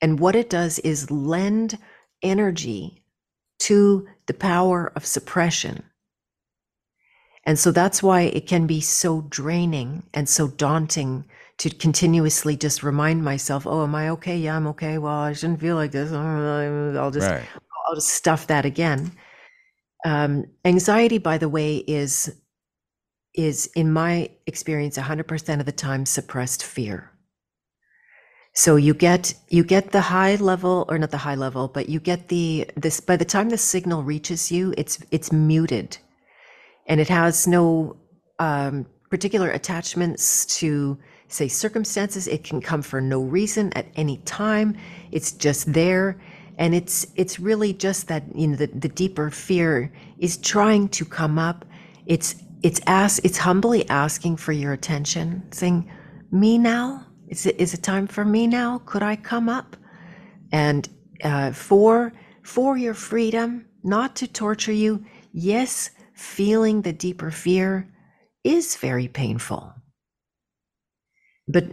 And what it does is lend energy to the power of suppression. And so that's why it can be so draining and so daunting to continuously just remind myself, oh, am I okay? Yeah, I'm okay. Well, I shouldn't feel like this. I'll just stuff that again. Anxiety, by the way, is in my experience, 100% of the time, suppressed fear. So you get the high level, or not the high level, but you get this, by the time the signal reaches you, it's muted. And it has no particular attachments to, say, circumstances. It can come for no reason at any time. It's just there. And it's really just that, you know, the deeper fear is trying to come up. It's humbly asking for your attention, saying, me now? Is it time for me now? Could I come up? And for your freedom, not to torture you. Yes, feeling the deeper fear is very painful. But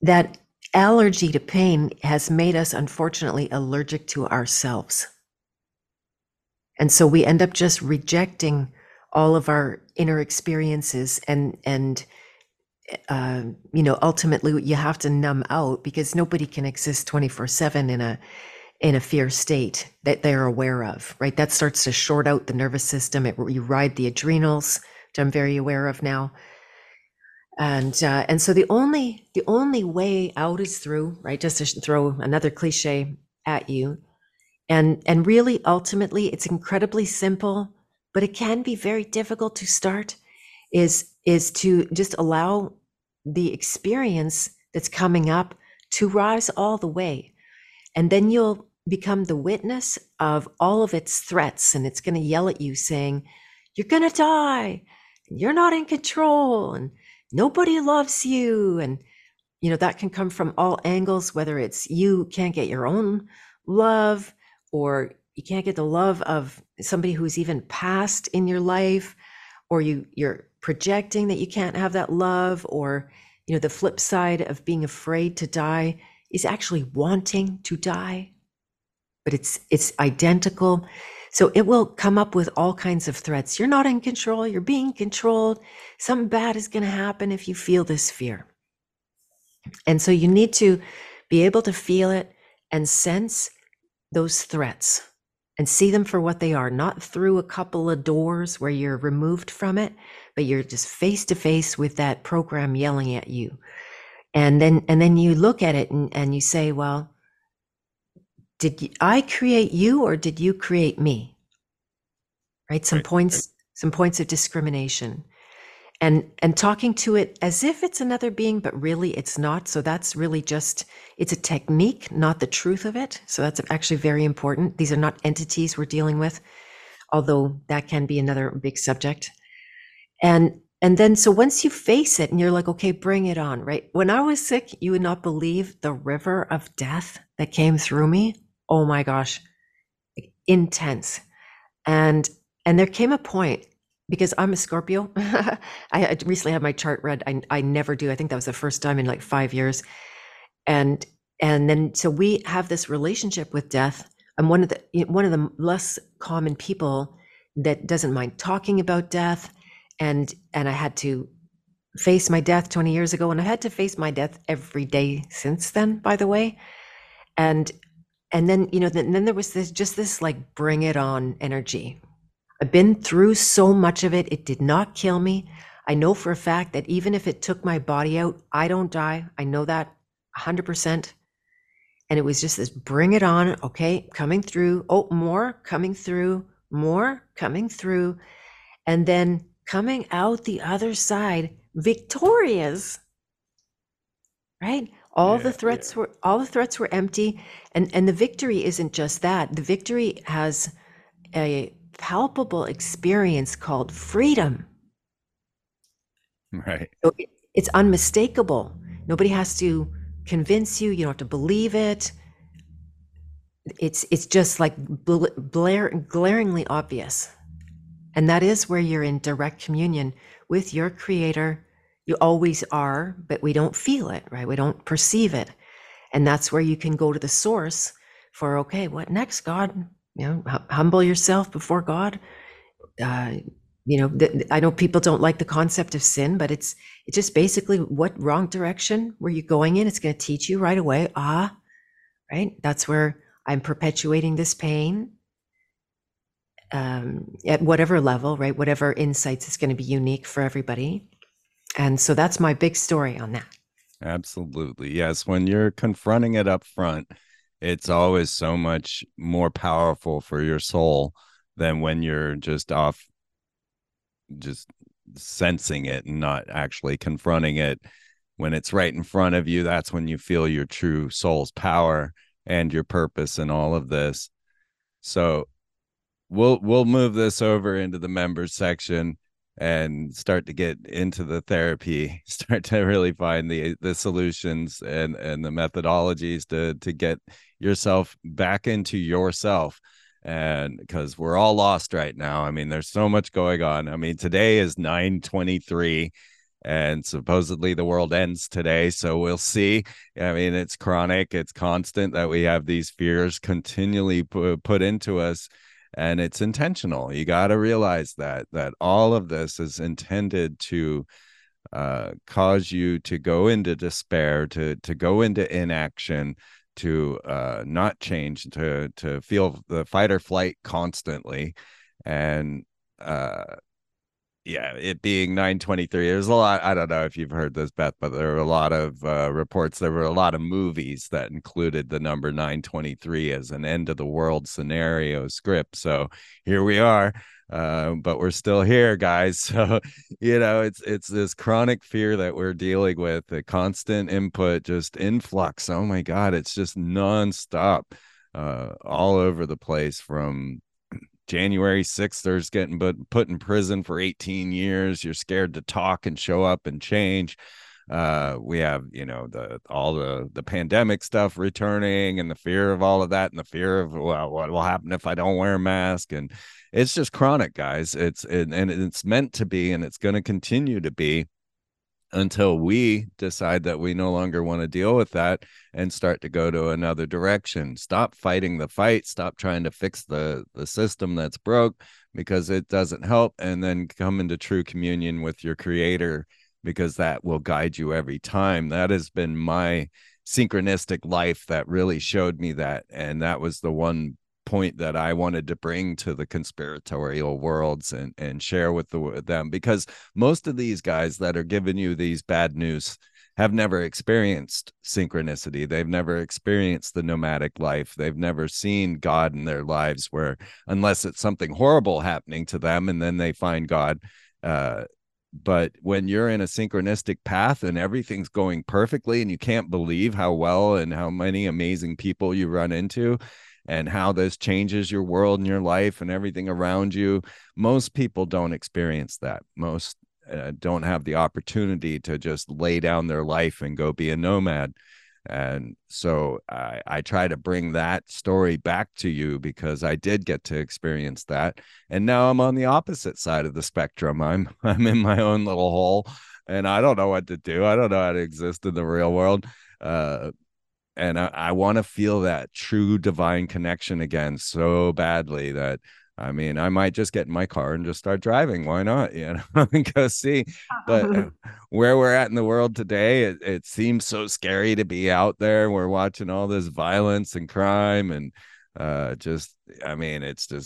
that allergy to pain has made us, unfortunately, allergic to ourselves. And so we end up just rejecting all of our inner experiences, and you know, ultimately you have to numb out, because nobody can exist 24/7 in a fear state that they're aware of, right? That starts to short out the nervous system. You ride the adrenals, which I'm very aware of now. And so the only way out is through, right? Just to throw another cliche at you. And really, ultimately, it's incredibly simple, but it can be very difficult to start, is to just allow the experience that's coming up to rise all the way. And then you'll become the witness of all of its threats. And it's going to yell at you saying, you're going to die, you're not in control, and nobody loves you. And, you know, that can come from all angles, whether it's you can't get your own love, or you can't get the love of somebody who's even passed in your life, or you're projecting that you can't have that love, or, you know, the flip side of being afraid to die is actually wanting to die, but it's identical. So it will come up with all kinds of threats. You're not in control, you're being controlled, something bad is going to happen if you feel this fear. And so you need to be able to feel it and sense those threats and see them for what they are, not through a couple of doors where you're removed from it, but you're just face to face with that program yelling at you. And then you look at it and you say, well, did I create you, or did you create me? Right? Some points of discrimination, and talking to it as if it's another being, but really it's not. So that's really just, it's a technique, not the truth of it. So that's actually very important. These are not entities we're dealing with, although that can be another big subject. And then, so once you face it and you're like, okay, bring it on, right? When I was sick, you would not believe the river of death that came through me. Oh my gosh, intense. And there came a point, because I'm a Scorpio. I recently had my chart read. I never do. I think that was the first time in like 5 years. And then, so we have this relationship with death. I'm one of the less common people that doesn't mind talking about death. And I had to face my death 20 years ago, and I had to face my death every day since then, by the way. And then, you know, then there was this like, bring it on energy. I've been through so much of it. It did not kill me. I know for a fact that even if it took my body out, I don't die. I know that 100%. And it was just this, bring it on. Okay. Coming through. Oh, more coming through, more coming through. And then coming out the other side, victorious, right? All the threats were empty. And the victory isn't just that. The victory has a palpable experience called freedom. Right. So it's unmistakable. Nobody has to convince you. You don't have to believe it. It's just like glaringly obvious. And that is where you're in direct communion with your creator. You always are, but we don't feel it, right? We don't perceive it. And that's where you can go to the source for, okay, what next, God? You know, humble yourself before God. You know, I know people don't like the concept of sin, but it's just basically, what wrong direction were you going in? It's going to teach you right away. Right? That's where I'm perpetuating this pain. At whatever level, right? Whatever insights is going to be unique for everybody. And so that's my big story on that. Absolutely. Yes. When you're confronting it up front, it's always so much more powerful for your soul than when you're just off, just sensing it and not actually confronting it. When it's right in front of you, that's when you feel your true soul's power and your purpose and all of this. So we'll move this over into the members section and start to get into the therapy, start to really find the solutions and the methodologies to get yourself back into yourself. And because we're all lost right now. I mean, there's so much going on. I mean, today is 9/23 and supposedly the world ends today. So we'll see. I mean, it's chronic. It's constant that we have these fears continually put into us. And it's intentional. You got to realize that all of this is intended to cause you to go into despair, to go into inaction, to not change, to feel the fight or flight constantly. And it being 9/23, there's a lot. I don't know if you've heard this, Beth, but there were a lot of reports. There were a lot of movies that included the number 9/23 as an end of the world scenario script. So here we are, but we're still here, guys. So, it's this chronic fear that we're dealing with, the constant input, just influx. Oh my God, it's just nonstop, all over the place. From January 6th, there's getting put in prison for 18 years. You're scared to talk and show up and change. We have, the pandemic stuff returning, and the fear of all of that, and the fear of, well, what will happen if I don't wear a mask? And it's just chronic, guys. And it's meant to be, and it's going to continue to be until we decide that we no longer want to deal with that and start to go to another direction. Stop fighting the fight. Stop trying to fix the system that's broke, because it doesn't help. And then come into true communion with your creator, because that will guide you every time. That has been my synchronistic life that really showed me that. And that was the one point that I wanted to bring to the conspiratorial worlds and share with them, because most of these guys that are giving you these bad news have never experienced synchronicity. They've never experienced the nomadic life. They've never seen God in their lives, where, unless it's something horrible happening to them and then they find God. But when you're in a synchronistic path and everything's going perfectly, and you can't believe how well and how many amazing people you run into, and how this changes your world and your life and everything around you. Most people don't experience that. Most don't have the opportunity to just lay down their life and go be a nomad. And so I try to bring that story back to you, because I did get to experience that. And now I'm on the opposite side of the spectrum. I'm in my own little hole, and I don't know what to do. I don't know how to exist in the real world. And I want to feel that true divine connection again so badly that, I mean, I might just get in my car and just start driving. Why not? And go see. But where we're at in the world today, it seems so scary to be out there. We're watching all this violence and crime and it's just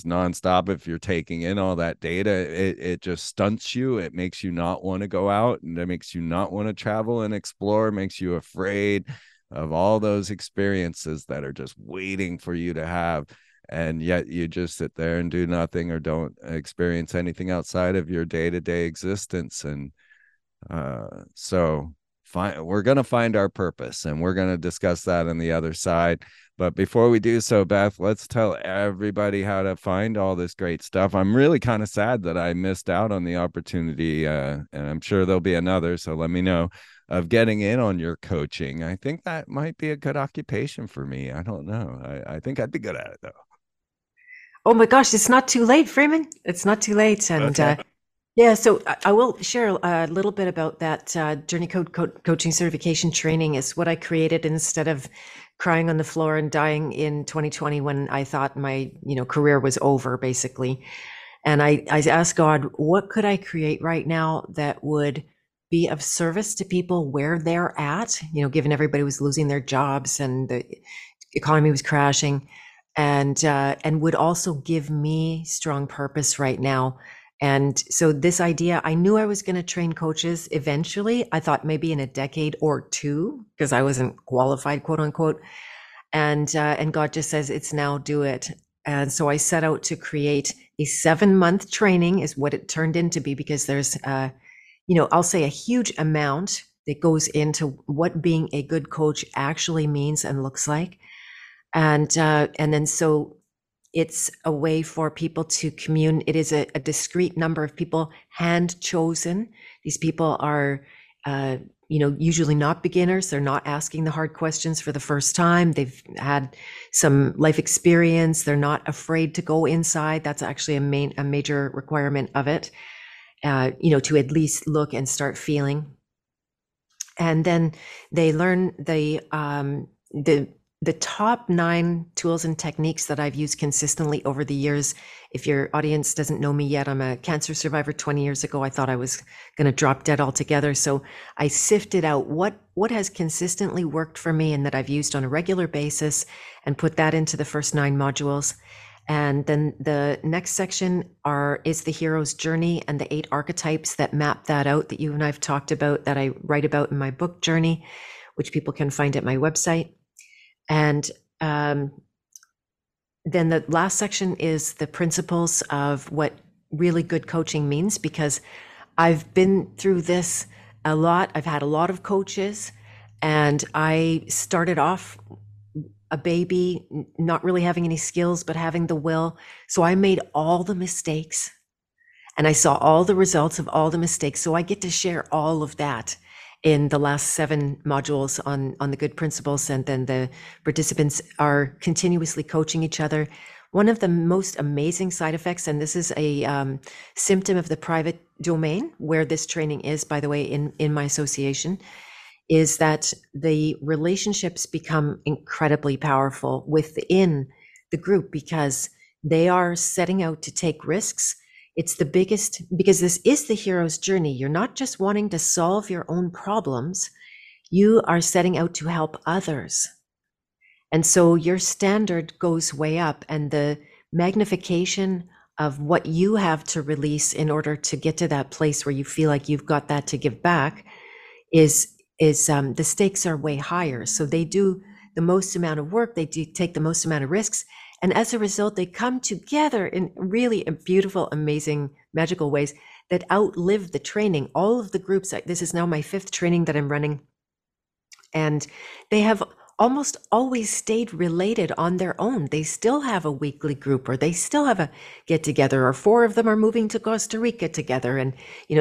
nonstop. If you're taking in all that data, it just stunts you. It makes you not want to go out, and it makes you not want to travel and explore. It makes you afraid of all those experiences that are just waiting for you to have. And yet you just sit there and do nothing, or don't experience anything outside of your day-to-day existence. And we're going to find our purpose, and we're going to discuss that on the other side. But before we do so, Beth, let's tell everybody how to find all this great stuff. I'm really kind of sad that I missed out on the opportunity, and I'm sure there'll be another, so let me know, of getting in on your coaching. I think that might be a good occupation for me. I don't know. I think I'd be good at it, though. Oh my gosh, it's not too late, Freeman. It's not too late. And so I will share a little bit about that Journey Code coaching certification training. Is what I created instead of crying on the floor and dying in 2020 when I thought my career was over, basically. And I asked God, what could I create right now that would be of service to people where they're at, given everybody was losing their jobs and the economy was crashing, and would also give me strong purpose right now. And so this idea, I knew I was going to train coaches eventually. I thought maybe in a decade or two, because I wasn't qualified, quote unquote. And God just says, it's now, do it. And so I set out to create a 7-month training, is what it turned into be, because there's I'll say a huge amount that goes into what being a good coach actually means and looks like. And then so it's a way for people to commune. It is a discrete number of people, hand chosen. These people are, usually not beginners. They're not asking the hard questions for the first time. They've had some life experience. They're not afraid to go inside. That's actually a major requirement of it, to at least look and start feeling. And then they learn the top 9 tools and techniques that I've used consistently over the years. If your audience doesn't know me yet, I'm a cancer survivor. 20 years ago, I thought I was going to drop dead altogether. So I sifted out what has consistently worked for me and that I've used on a regular basis and put that into the first 9 modules. And then the next section is the hero's journey and the 8 archetypes that map that out, that you and I've talked about, that I write about in my book Journey, which people can find at my website. And then the last section is the principles of what really good coaching means, because I've been through this a lot. I've had a lot of coaches, and I started off a baby, not really having any skills, but having the will. So I made all the mistakes, and I saw all the results of all the mistakes. So I get to share all of that in the last 7 modules on the good principles. And then the participants are continuously coaching each other. One of the most amazing side effects, and this is a symptom of the private domain where this training is, by the way, in my association, is that the relationships become incredibly powerful within the group, because they are setting out to take risks. It's the biggest, because this is the hero's journey. You're not just wanting to solve your own problems. You are setting out to help others. And so your standard goes way up, and the magnification of what you have to release in order to get to that place where you feel like you've got that to give back is the stakes are way higher. So they do the most amount of work. They do take the most amount of risks. And as a result, they come together in really beautiful, amazing, magical ways that outlive the training. All of the groups, this is now my 5th training that I'm running, and they have almost always stayed related on their own. They still have a weekly group, or they still have a get together, or 4 of them are moving to Costa Rica together. And,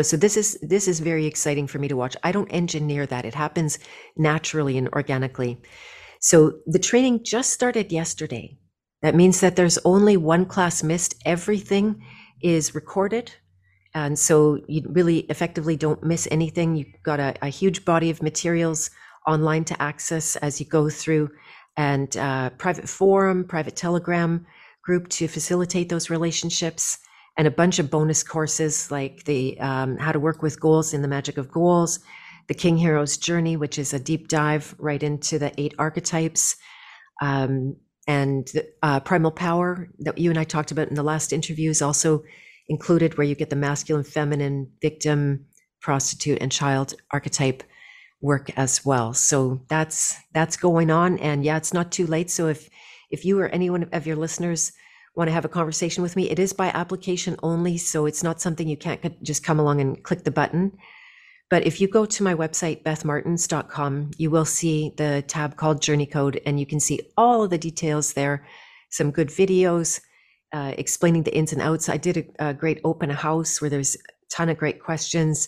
so this is very exciting for me to watch. I don't engineer that. It happens naturally and organically. So the training just started yesterday. That means that there's only 1 class missed. Everything is recorded, and so you really effectively don't miss anything. You've got a huge body of materials online to access as you go through, and private forum, private Telegram group to facilitate those relationships, and a bunch of bonus courses like the How to Work with Goals in the Magic of Goals, the King Hero's Journey, which is a deep dive right into the 8 archetypes, and Primal Power that you and I talked about in the last interview is also included, where you get the masculine, feminine, victim, prostitute, and child archetype work as well. So that's going on, and yeah, it's not too late. So if you or any one of your listeners want to have a conversation with me, it is by application only. So it's not something you can't just come along and click the button. But if you go to my website, BethMartens.com, you will see the tab called Journey Code, and you can see all of the details there. Some good videos explaining the ins and outs. I did a great open house where there's a ton of great questions,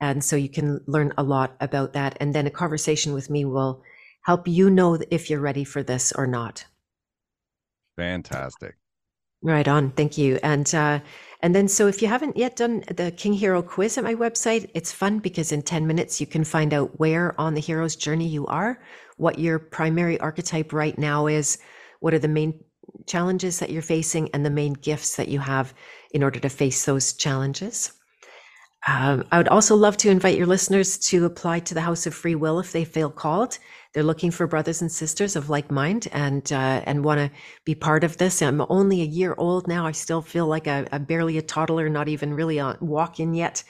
and so you can learn a lot about that. And then a conversation with me will help you know if you're ready for this or not. Fantastic. Right on. Thank you. And then, so if you haven't yet done the King Hero Quiz at my website, it's fun because in 10 minutes, you can find out where on the hero's journey you are, what your primary archetype right now is, what are the main challenges that you're facing, and the main gifts that you have in order to face those challenges. I would also love to invite your listeners to apply to the House of Free Will if they feel called. They're looking for brothers and sisters of like mind and want to be part of this. I'm only a year old now. I still feel like a barely a toddler, not even really walking yet.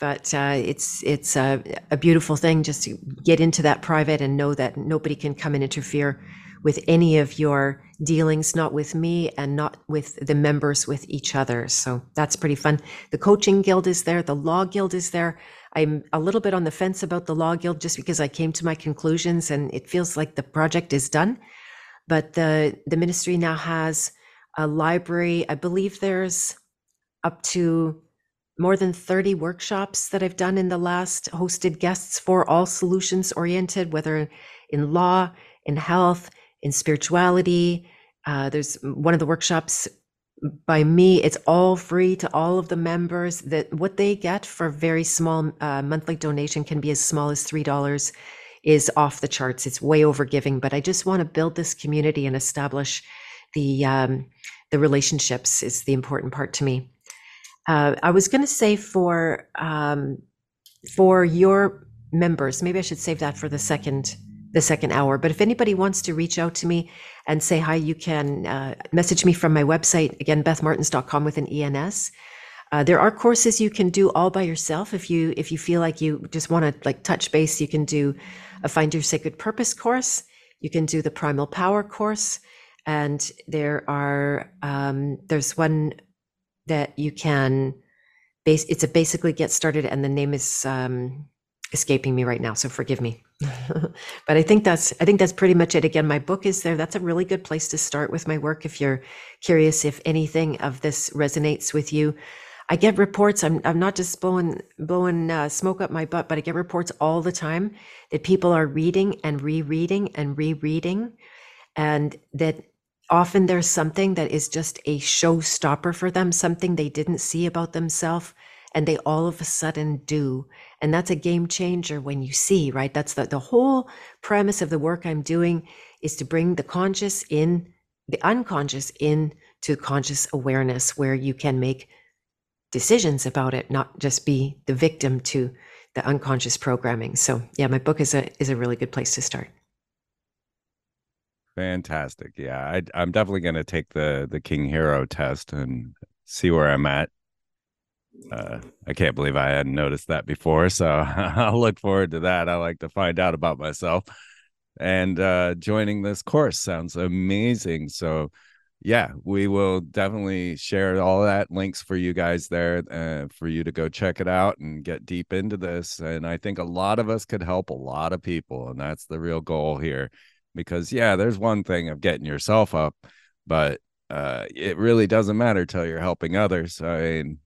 But it's a beautiful thing just to get into that private and know that nobody can come and interfere with any of your dealings, not with me and not with the members, with each other. So that's pretty fun. The coaching guild is there. The law guild is there. I'm a little bit on the fence about the law guild just because I came to my conclusions and it feels like the project is done. But the ministry now has a library. I believe there's up to more than 30 workshops that I've done in the last, hosted guests for, all solutions oriented, whether in law, in health, in spirituality. There's one of the workshops by me, it's all free to all of the members. That what they get for very small monthly donation, can be as small as $3, is off the charts. It's way over giving, but I just want to build this community and establish the relationships is the important part to me. I was going to say for your members, maybe I should save that for the second hour. But if anybody wants to reach out to me and say hi, you can message me from my website, again, BethMartens.com with an ENS. There are courses you can do all by yourself. If you feel like you just want to like touch base, you can do a Find Your Sacred Purpose course. You can do the Primal Power course. And there's one that you can it's a basically get started, and the name is escaping me right now, so forgive me. But I think that's pretty much it. Again, my book is there. That's a really good place to start with my work if you're curious, if anything of this resonates with you. I get reports. I'm not just blowing smoke up my butt, but I get reports all the time that people are reading and rereading and rereading, and that often there's something that is just a showstopper for them, something they didn't see about themselves, and they all of a sudden do. And that's a game changer when you see, right? That's the whole premise of the work I'm doing, is to bring the conscious in, the unconscious into conscious awareness, where you can make decisions about it, not just be the victim to the unconscious programming. So yeah, my book is a really good place to start. Fantastic. Yeah, I'm definitely going to take the King Hero test and see where I'm at. I can't believe I hadn't noticed that before, so I'll look forward to that. I like to find out about myself, and joining this course sounds amazing. So yeah, we will definitely share all that, links for you guys there, for you to go check it out and get deep into this. And I think a lot of us could help a lot of people, and that's the real goal here, because yeah, there's one thing of getting yourself up, but it really doesn't matter till you're helping others. I mean,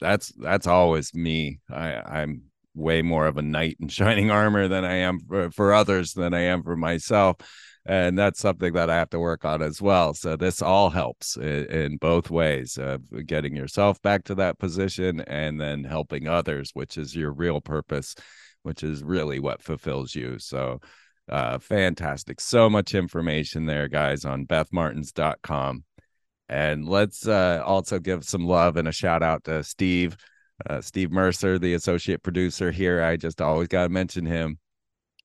that's always me. I'm way more of a knight in shining armor than I am for others than I am for myself. And that's something that I have to work on as well. So this all helps in both ways, getting yourself back to that position and then helping others, which is your real purpose, which is really what fulfills you. So fantastic. So much information there, guys, on BethMartens.com. And let's also give some love and a shout out to Steve Mercer, the associate producer here. I just always got to mention him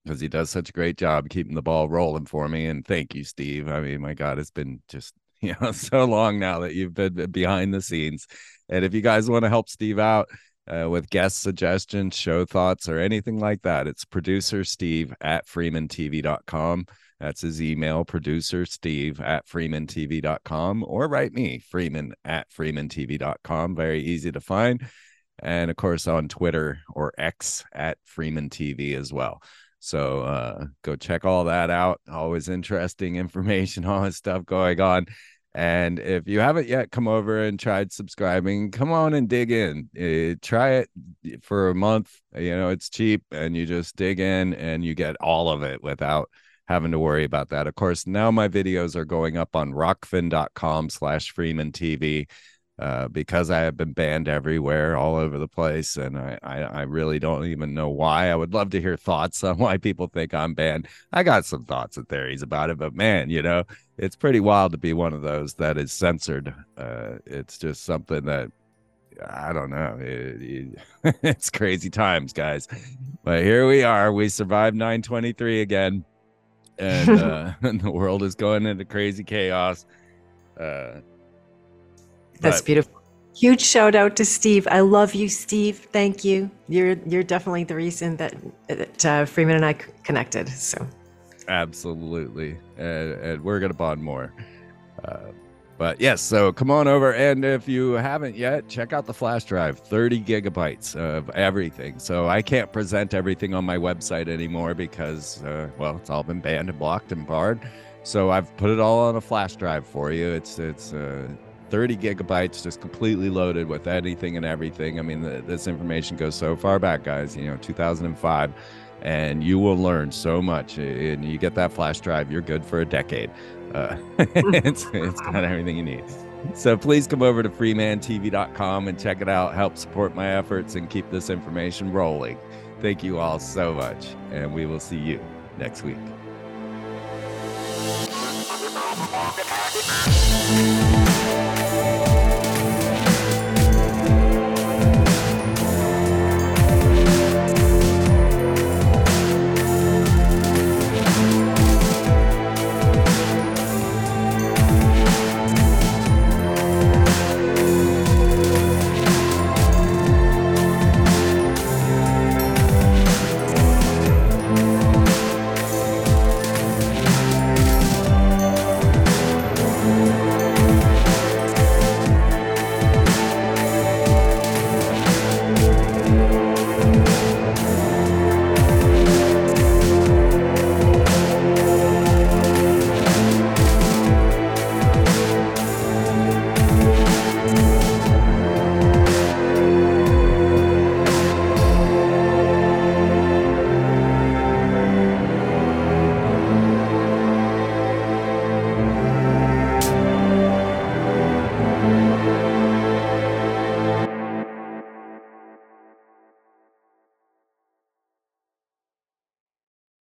because he does such a great job keeping the ball rolling for me. And thank you, Steve. I mean, my God, it's been just, you know, so long now that you've been behind the scenes. And if you guys want to help Steve out, with guest suggestions, show thoughts, or anything like that, it's producersteve@freemantv.com. That's his email, producersteve@freemantv.com, or write me, freeman@freemantv.com. Very easy to find. And of course, on Twitter or X @FreemanTV as well. So go check all that out. Always interesting information, all this stuff going on. And if you haven't yet come over and tried subscribing, come on and dig in. Try it for a month. You know, it's cheap, and you just dig in and you get all of it without having to worry about that. Of course, now my videos are going up on Rockfin.com/FreemanTV because I have been banned everywhere, all over the place. And I really don't even know why. I would love to hear thoughts on why people think I'm banned. I got some thoughts and theories about it, but man, you know, it's pretty wild to be one of those that is censored. It's just something that, I don't know. It's crazy times, guys. But here we are. We survived 9/23 again. And, and the world is going into crazy chaos. That's beautiful. Huge shout out to Steve. I love you, Steve. Thank you. You're definitely the reason that Freeman and I connected. So. Absolutely. And we're going to bond more. But yes, so come on over. And if you haven't yet, check out the flash drive, 30 gigabytes of everything. So I can't present everything on my website anymore because, well, it's all been banned and blocked and barred. So I've put it all on a flash drive for you. It's 30 gigabytes, just completely loaded with anything and everything. I mean, this information goes so far back, guys, 2005, and you will learn so much. And you get that flash drive, you're good for a decade. It's got everything you need. So please come over to freemantv.com and check it out. Help support my efforts and keep this information rolling. Thank you all so much, and we will see you next week.